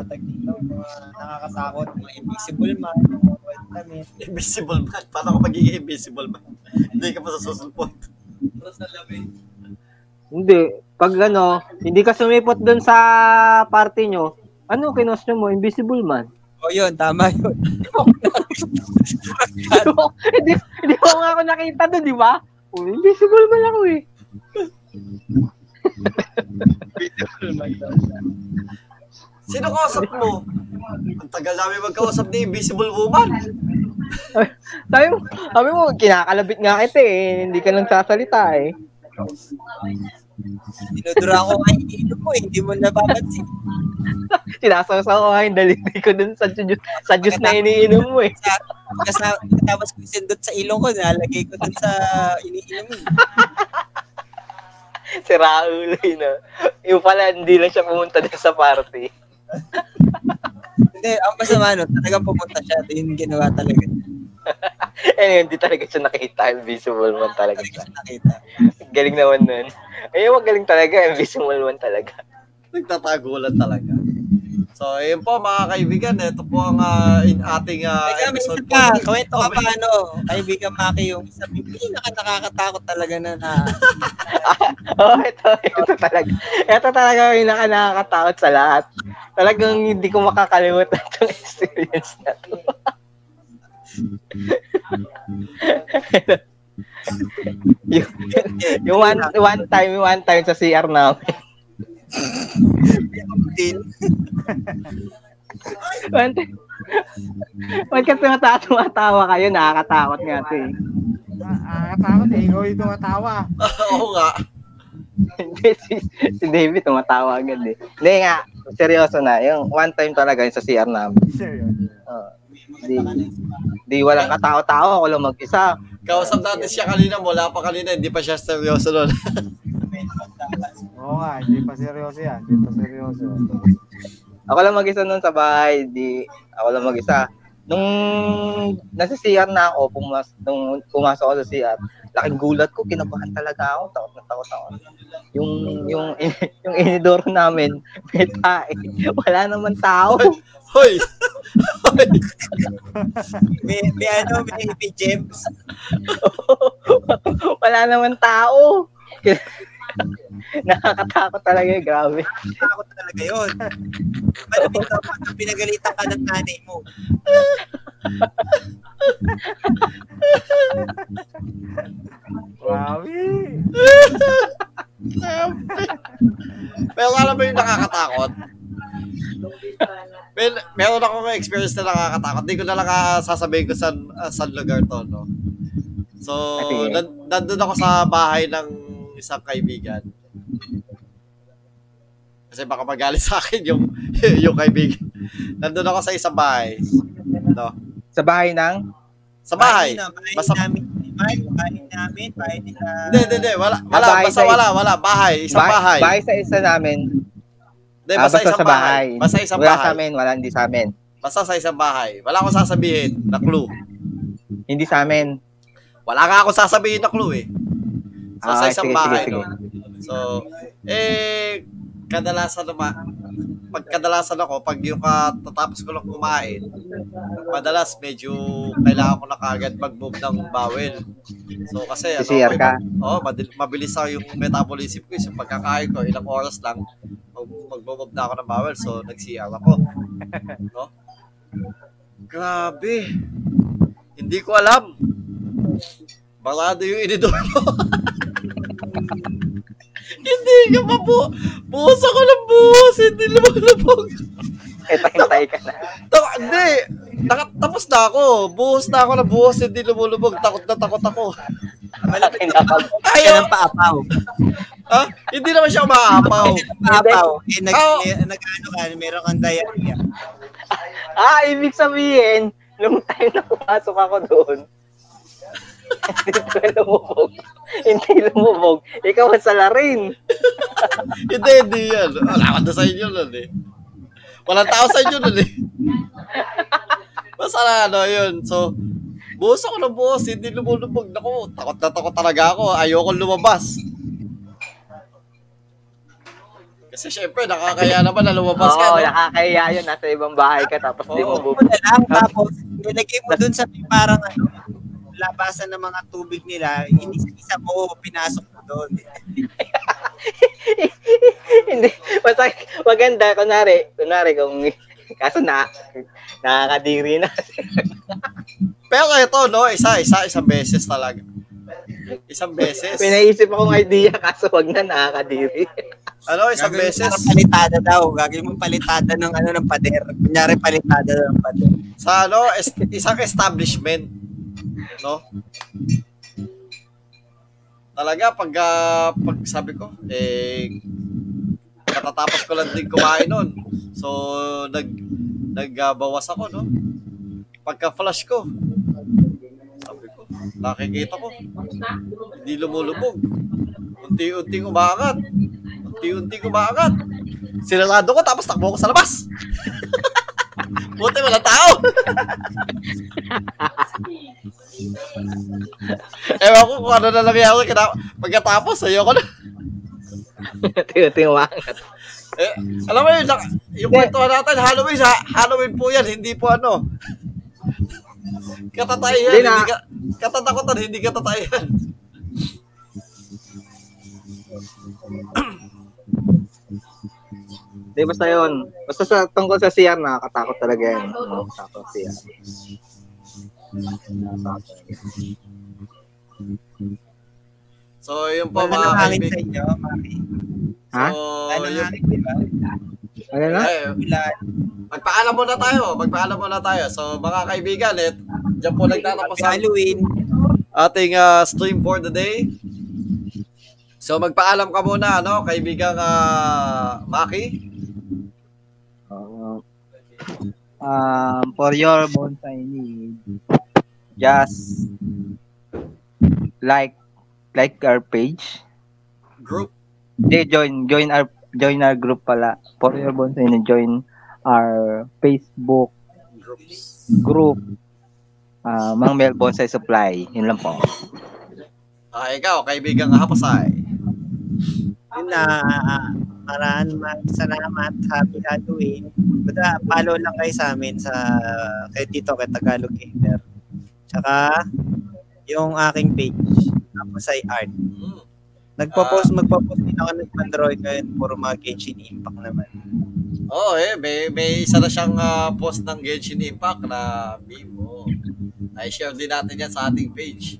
tagdito, mga nakakasakot, mga invisible man, mga damit. Invisible man? Paano ka magiging invisible man? Hindi ka pa sasusulpot. Hindi. Pag ano, hindi ka sumipot dun sa party nyo, ano kinos nyo mo? Invisible man? O yun, tama yun. Hindi ko nga ako nakita dun, di ba? O, invisible man ako eh. Invisible man daw. Sino kausap mo? Ang tagal namin magkausap ni Invisible Woman. Sabi mo, kinakalabit nga kita eh. Hindi ka lang sasalita eh. Dinudura ko nga yung ilo mo eh. Hindi mo napapansin. Sinasawsaw ko nga yung daliri ko dun sa juice na iniinom mo eh. Tapos ko sindot sa ilong ko, nalagay ko dun sa iniinom mo. Si Raul yun na. Yung pala, hindi lang siya pumunta din sa party. Hindi, ang masama nun, talagang pumunta siya, ito yung ginawa talaga. Anyway, hindi talaga siya nakita, invisible man talaga siya. Galing naman nun. Ayun, magaling talaga, invisible man talaga. Nagtatagulan talaga. So, ayun po mga kaibigan, ito po ang ating episode po. Kwento ka pa ano, kaibigan Macky, yung isa pinaka-nakakatakot talaga na oh, ito talaga. Ito talaga yung pinaka-nakakatakot sa lahat. Talagang hindi ko makakalimutan itong experience na to. Yung one time sa CR namin. Wag ka tumatawa kayo, nakakatakot nga ito eh. Nakakatakot eh, ikaw yung tumatawa. Oo nga. Si David tumatawa agad eh. Hindi nga, seryoso na, yung one time talaga yung sa CR namin. Seryoso? Di walang katao-tao, ako lang mag-isa. Kausap natin siya kanina, mula pa kanina, hindi pa siya seryoso nun. Oo nga, hindi pa seryoso yan. Hindi pa seryoso. Ako lang mag-isa nun sa bahay. Ako lang mag-isa. Nung nasa CR na ako, nung pumasok ako sa CR, laking gulat ko, kinabahan talaga ako. Takot na takot ako. Yung inidoro namin, may tae. Wala naman tao. Hoy! Hoy! May gems. Wala naman tao. Nakakatakot talaga yun, grabe. Nakakatakot talaga yun. Malapit ka pa nang pinagalitan ka ng nanay mo. Grabe. Pero alam mo yung nakakatakot? Meron akong experience na nakakatakot. Hindi ko na lang sasabihin ko saan lugar to, no? So, nandun ako sa bahay ng isang kaibigan. Kasi baka magalit sa akin yung kaibigan. Nandun ako sa isang bahay. No? Sa bahay ng? Sa bahay. Bahay namin. Hindi. Wala. Basta wala. Bahay. Isang bahay. Bahay sa isa namin. Hindi, basta isang bahay. Basta isang bahay. Wala sa amin. Wala, hindi sa amin. Basta sa isang bahay. Wala akong sasabihin na clue. Hindi sa amin. Wala nga akong sasabihin na clue eh. Sa isang bahay, sige. No? So, kadalasan naman, pagkadalasan ako, pag yung katatapos ko lang kumain, madalas medyo kailangan ko na kagad mag-move ng bawal. So, kasi, CCR ka? Oo, mabilis ako yung metabolism ko. So, pagkakain ko, ilang oras lang, mag-move na ako ng bawal. So, nag-CR ako. No? Grabe. Hindi ko alam. Balado yung inidoro. Hindi ka pa po. Buhos ako ng buhos. Hindi lumalabog. Hintay-hintay ka na. Hindi. Tapos na ako. Buhos na ako na buhos. Hindi lumulubog. Takot na takot ako. Kaya ng paapaw. Ha? Hindi naman siya umaapaw. Paapaw. Eh, nag-ano ka, meron kang diarrhea. Ah, ibig sabihin, nung time na pumasok ako doon, hindi lumubog. Ikaw ang salarin. Hindi yan. Wala ka sa inyo nun eh. Walang tao sa inyo nun eh. Masala ano yun. So, buhos ako ng buhos, hindi lumulubog. Naku, takot na takot talaga ako. Ayokong lumabas. Kasi syempre, nakakaya naman na lumabas ka. Oo, no? Nakakaya yun. Nasa ibang bahay ka, tapos di mo bubog. Tapos, nilagay mo dun sa parang ano, labasan ng mga tubig nila, inisa-isa mo, pinasok mo doon. Hindi. Maganda, kunwari kung kaso na, nakakadiri na. Pero ito, no, isang beses talaga. Isang beses. Pinaisip akong idea, kaso wag na, nakakadiri. Ano, isang gagawin beses? Palitada daw. Gagawin mong palitada ng ano, ng pader. Kunyari, palitada ng pader. Sa ano, isang establishment. No? Talaga, pag sabi ko, eh, katatapos ko lang din kumain nun. So, nagbawas ako, no? Pagka-flush ko, sabi ko, nakikita ko, hindi lumulubog. Unti-unti umaangat. Sinalado ko, tapos takbo ko sa labas. Buti walang tao. Ewan ko kung ano na nangyari. Pagkatapos, ayoko na. Unti-unti umaangat. Eh, alam mo yun, yung kwentuhan natin, Halloween po yan, hindi po ano. Katatayan, katatakutan, hindi katatayan. Di basta yun. Basta sa tungkol sa CR, nakakatakot talaga yun. Nakakatakot CR. So, yun po mga kaibigan. Sa inyo, Mami? Ha? So, ano nangalit, di ba? Ano na? Magpaalam muna tayo. So, mga kaibigan, dyan po nagtatapos sa Halloween. Ating stream for the day. So, magpaalam ka muna, ano, kaibigang Macky? For your bonsai need, just like our page. Group? They join our group pala. For your bonsai need, join our Facebook group. Mang Mel's Bonsai Supply. Yun lang po. Ikaw, kaibigang Happosai. Maraming salamat, happy Halloween. Basta follow lang kayo sa amin kay Tagalog Gamer. Tsaka yung aking page, Happosai Art. Magpo-post din ako ng Android ngayon, puro mga Genshin Impact naman. Oh, may isa na siyang post ng Genshin Impact na meme. I-share din natin yan sa ating page.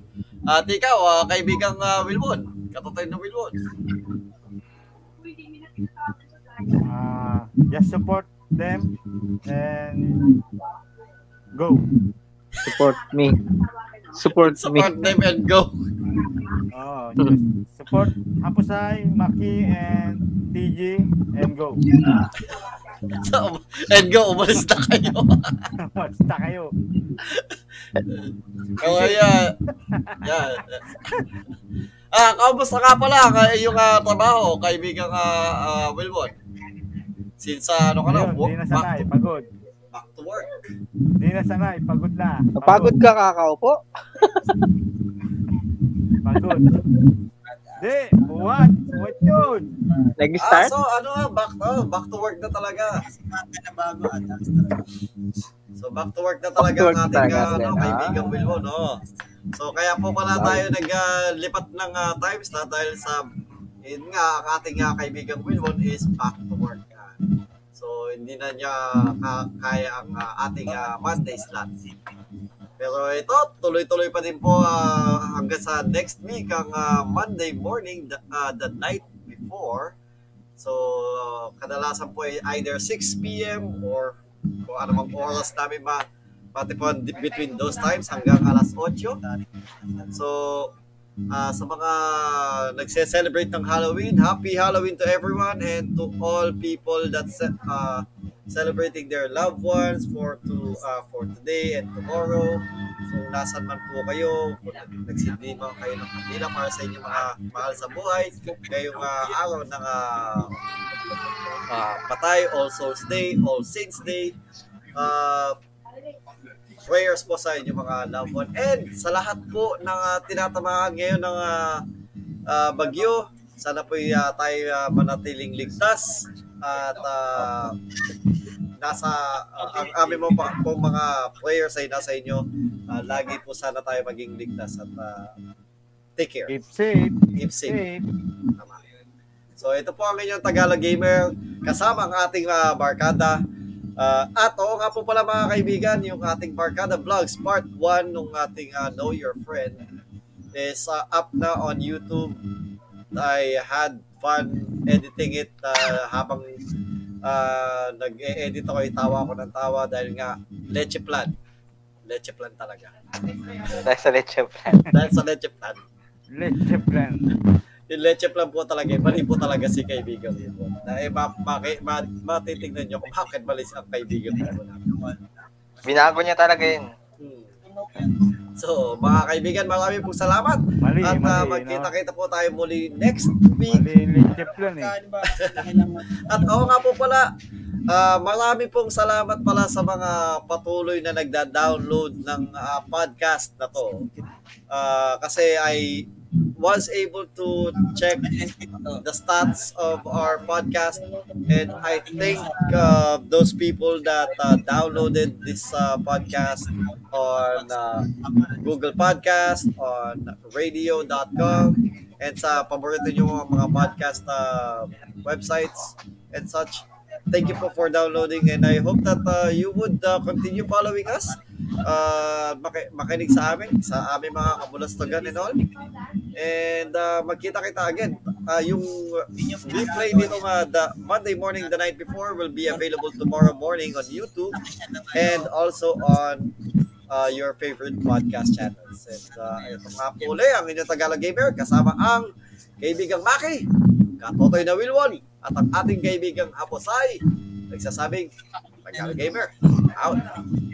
At ikaw, kaibigang Wilwon, katutoy na Wilwon. Just support them and go. Support me. Support them and go. Oh, just support Happosai, Macky, and TG and go. So, and go, umalis na kayo. Okay, yeah. Kamusta ka pala yung trabaho, kaibigang Wilwon? Since back to pagod. Back to work. Hindi na sanay, pagod na. Pagod ka, kakaupo? Pagod. Hindi, what yun? Nag-start? So back to work na talaga. So back to work na talaga ang ating kaibigang Wilwon, no? So kaya po pala tayo naglipat ng times na dahil sa ating kaibigang Wilwon is back to work. So hindi na niya kaya ang ating Monday slot. Pero ito, tuloy-tuloy pa din po hanggang sa next week ang Monday morning, the night before. So, kadalasan po ay either 6 p.m. or kung anumang oras namin pati po between those times hanggang alas 8. So, sa mga nagse-celebrate ng Halloween, happy Halloween to everyone and to all people that celebrating their loved ones for today and tomorrow. So nasan man po kayo, kung nagsindi man kayo ng kapila para sa inyong mga mahal sa buhay, ngayong araw ng patay, All Souls Day, All Saints Day, prayers po sa inyong mga loved ones. And sa lahat po ng tinatamaan ngayon ng bagyo, sana po tayo manatiling ligtas at nasa ang aming mga players ay nasa inyo. Lagi po sana tayo maging ligtas at take care. Keep safe. Keep safe. Tama. So ito po ang inyong Tagalog Gamer kasama ang ating barkada. At oo nga po pala mga kaibigan, yung ating Barkada Vlogs Part 1 nung ating Know Your Friend is up na on YouTube. I had fun editing it habang nag-e-edit ako, itawa ko ng tawa dahil nga Lecheplan. Lecheplan talaga. Dahil sa Lecheplan. Dahil sa Lecheplan. Lecheplan. Yung Lecheplan po talaga, mali po talaga si kaibigan. Matitignan nyo kung bakit mali ang kaibigan. Binago niya talaga yun. So, mga kaibigan, maraming pong salamat. Mali, at magkita-kita po tayo muli next week. Mali, Lecheplan eh. At oo nga po pala, marami pong salamat pala sa mga patuloy na nagda-download ng podcast na to. Kasi I was able to check the stats of our podcast, and I think those people that downloaded this podcast on Google Podcast, on radio.com, and sa paborito nyo mga podcast websites and such. Thank you for downloading, and I hope that you would continue following us, makinig sa amin mga kabulastogan and all. And magkita-kita again. Yung replay nitong the Monday morning, the night before will be available tomorrow morning on YouTube and also on your favorite podcast channels. And ito nga po ulit ang inyong Tagalog Gamer kasama ang kaibigang Macky, katotoy na Wilwon, at ang ating kaibigang Happosai. Nagsasabing Tagalog Gamer out.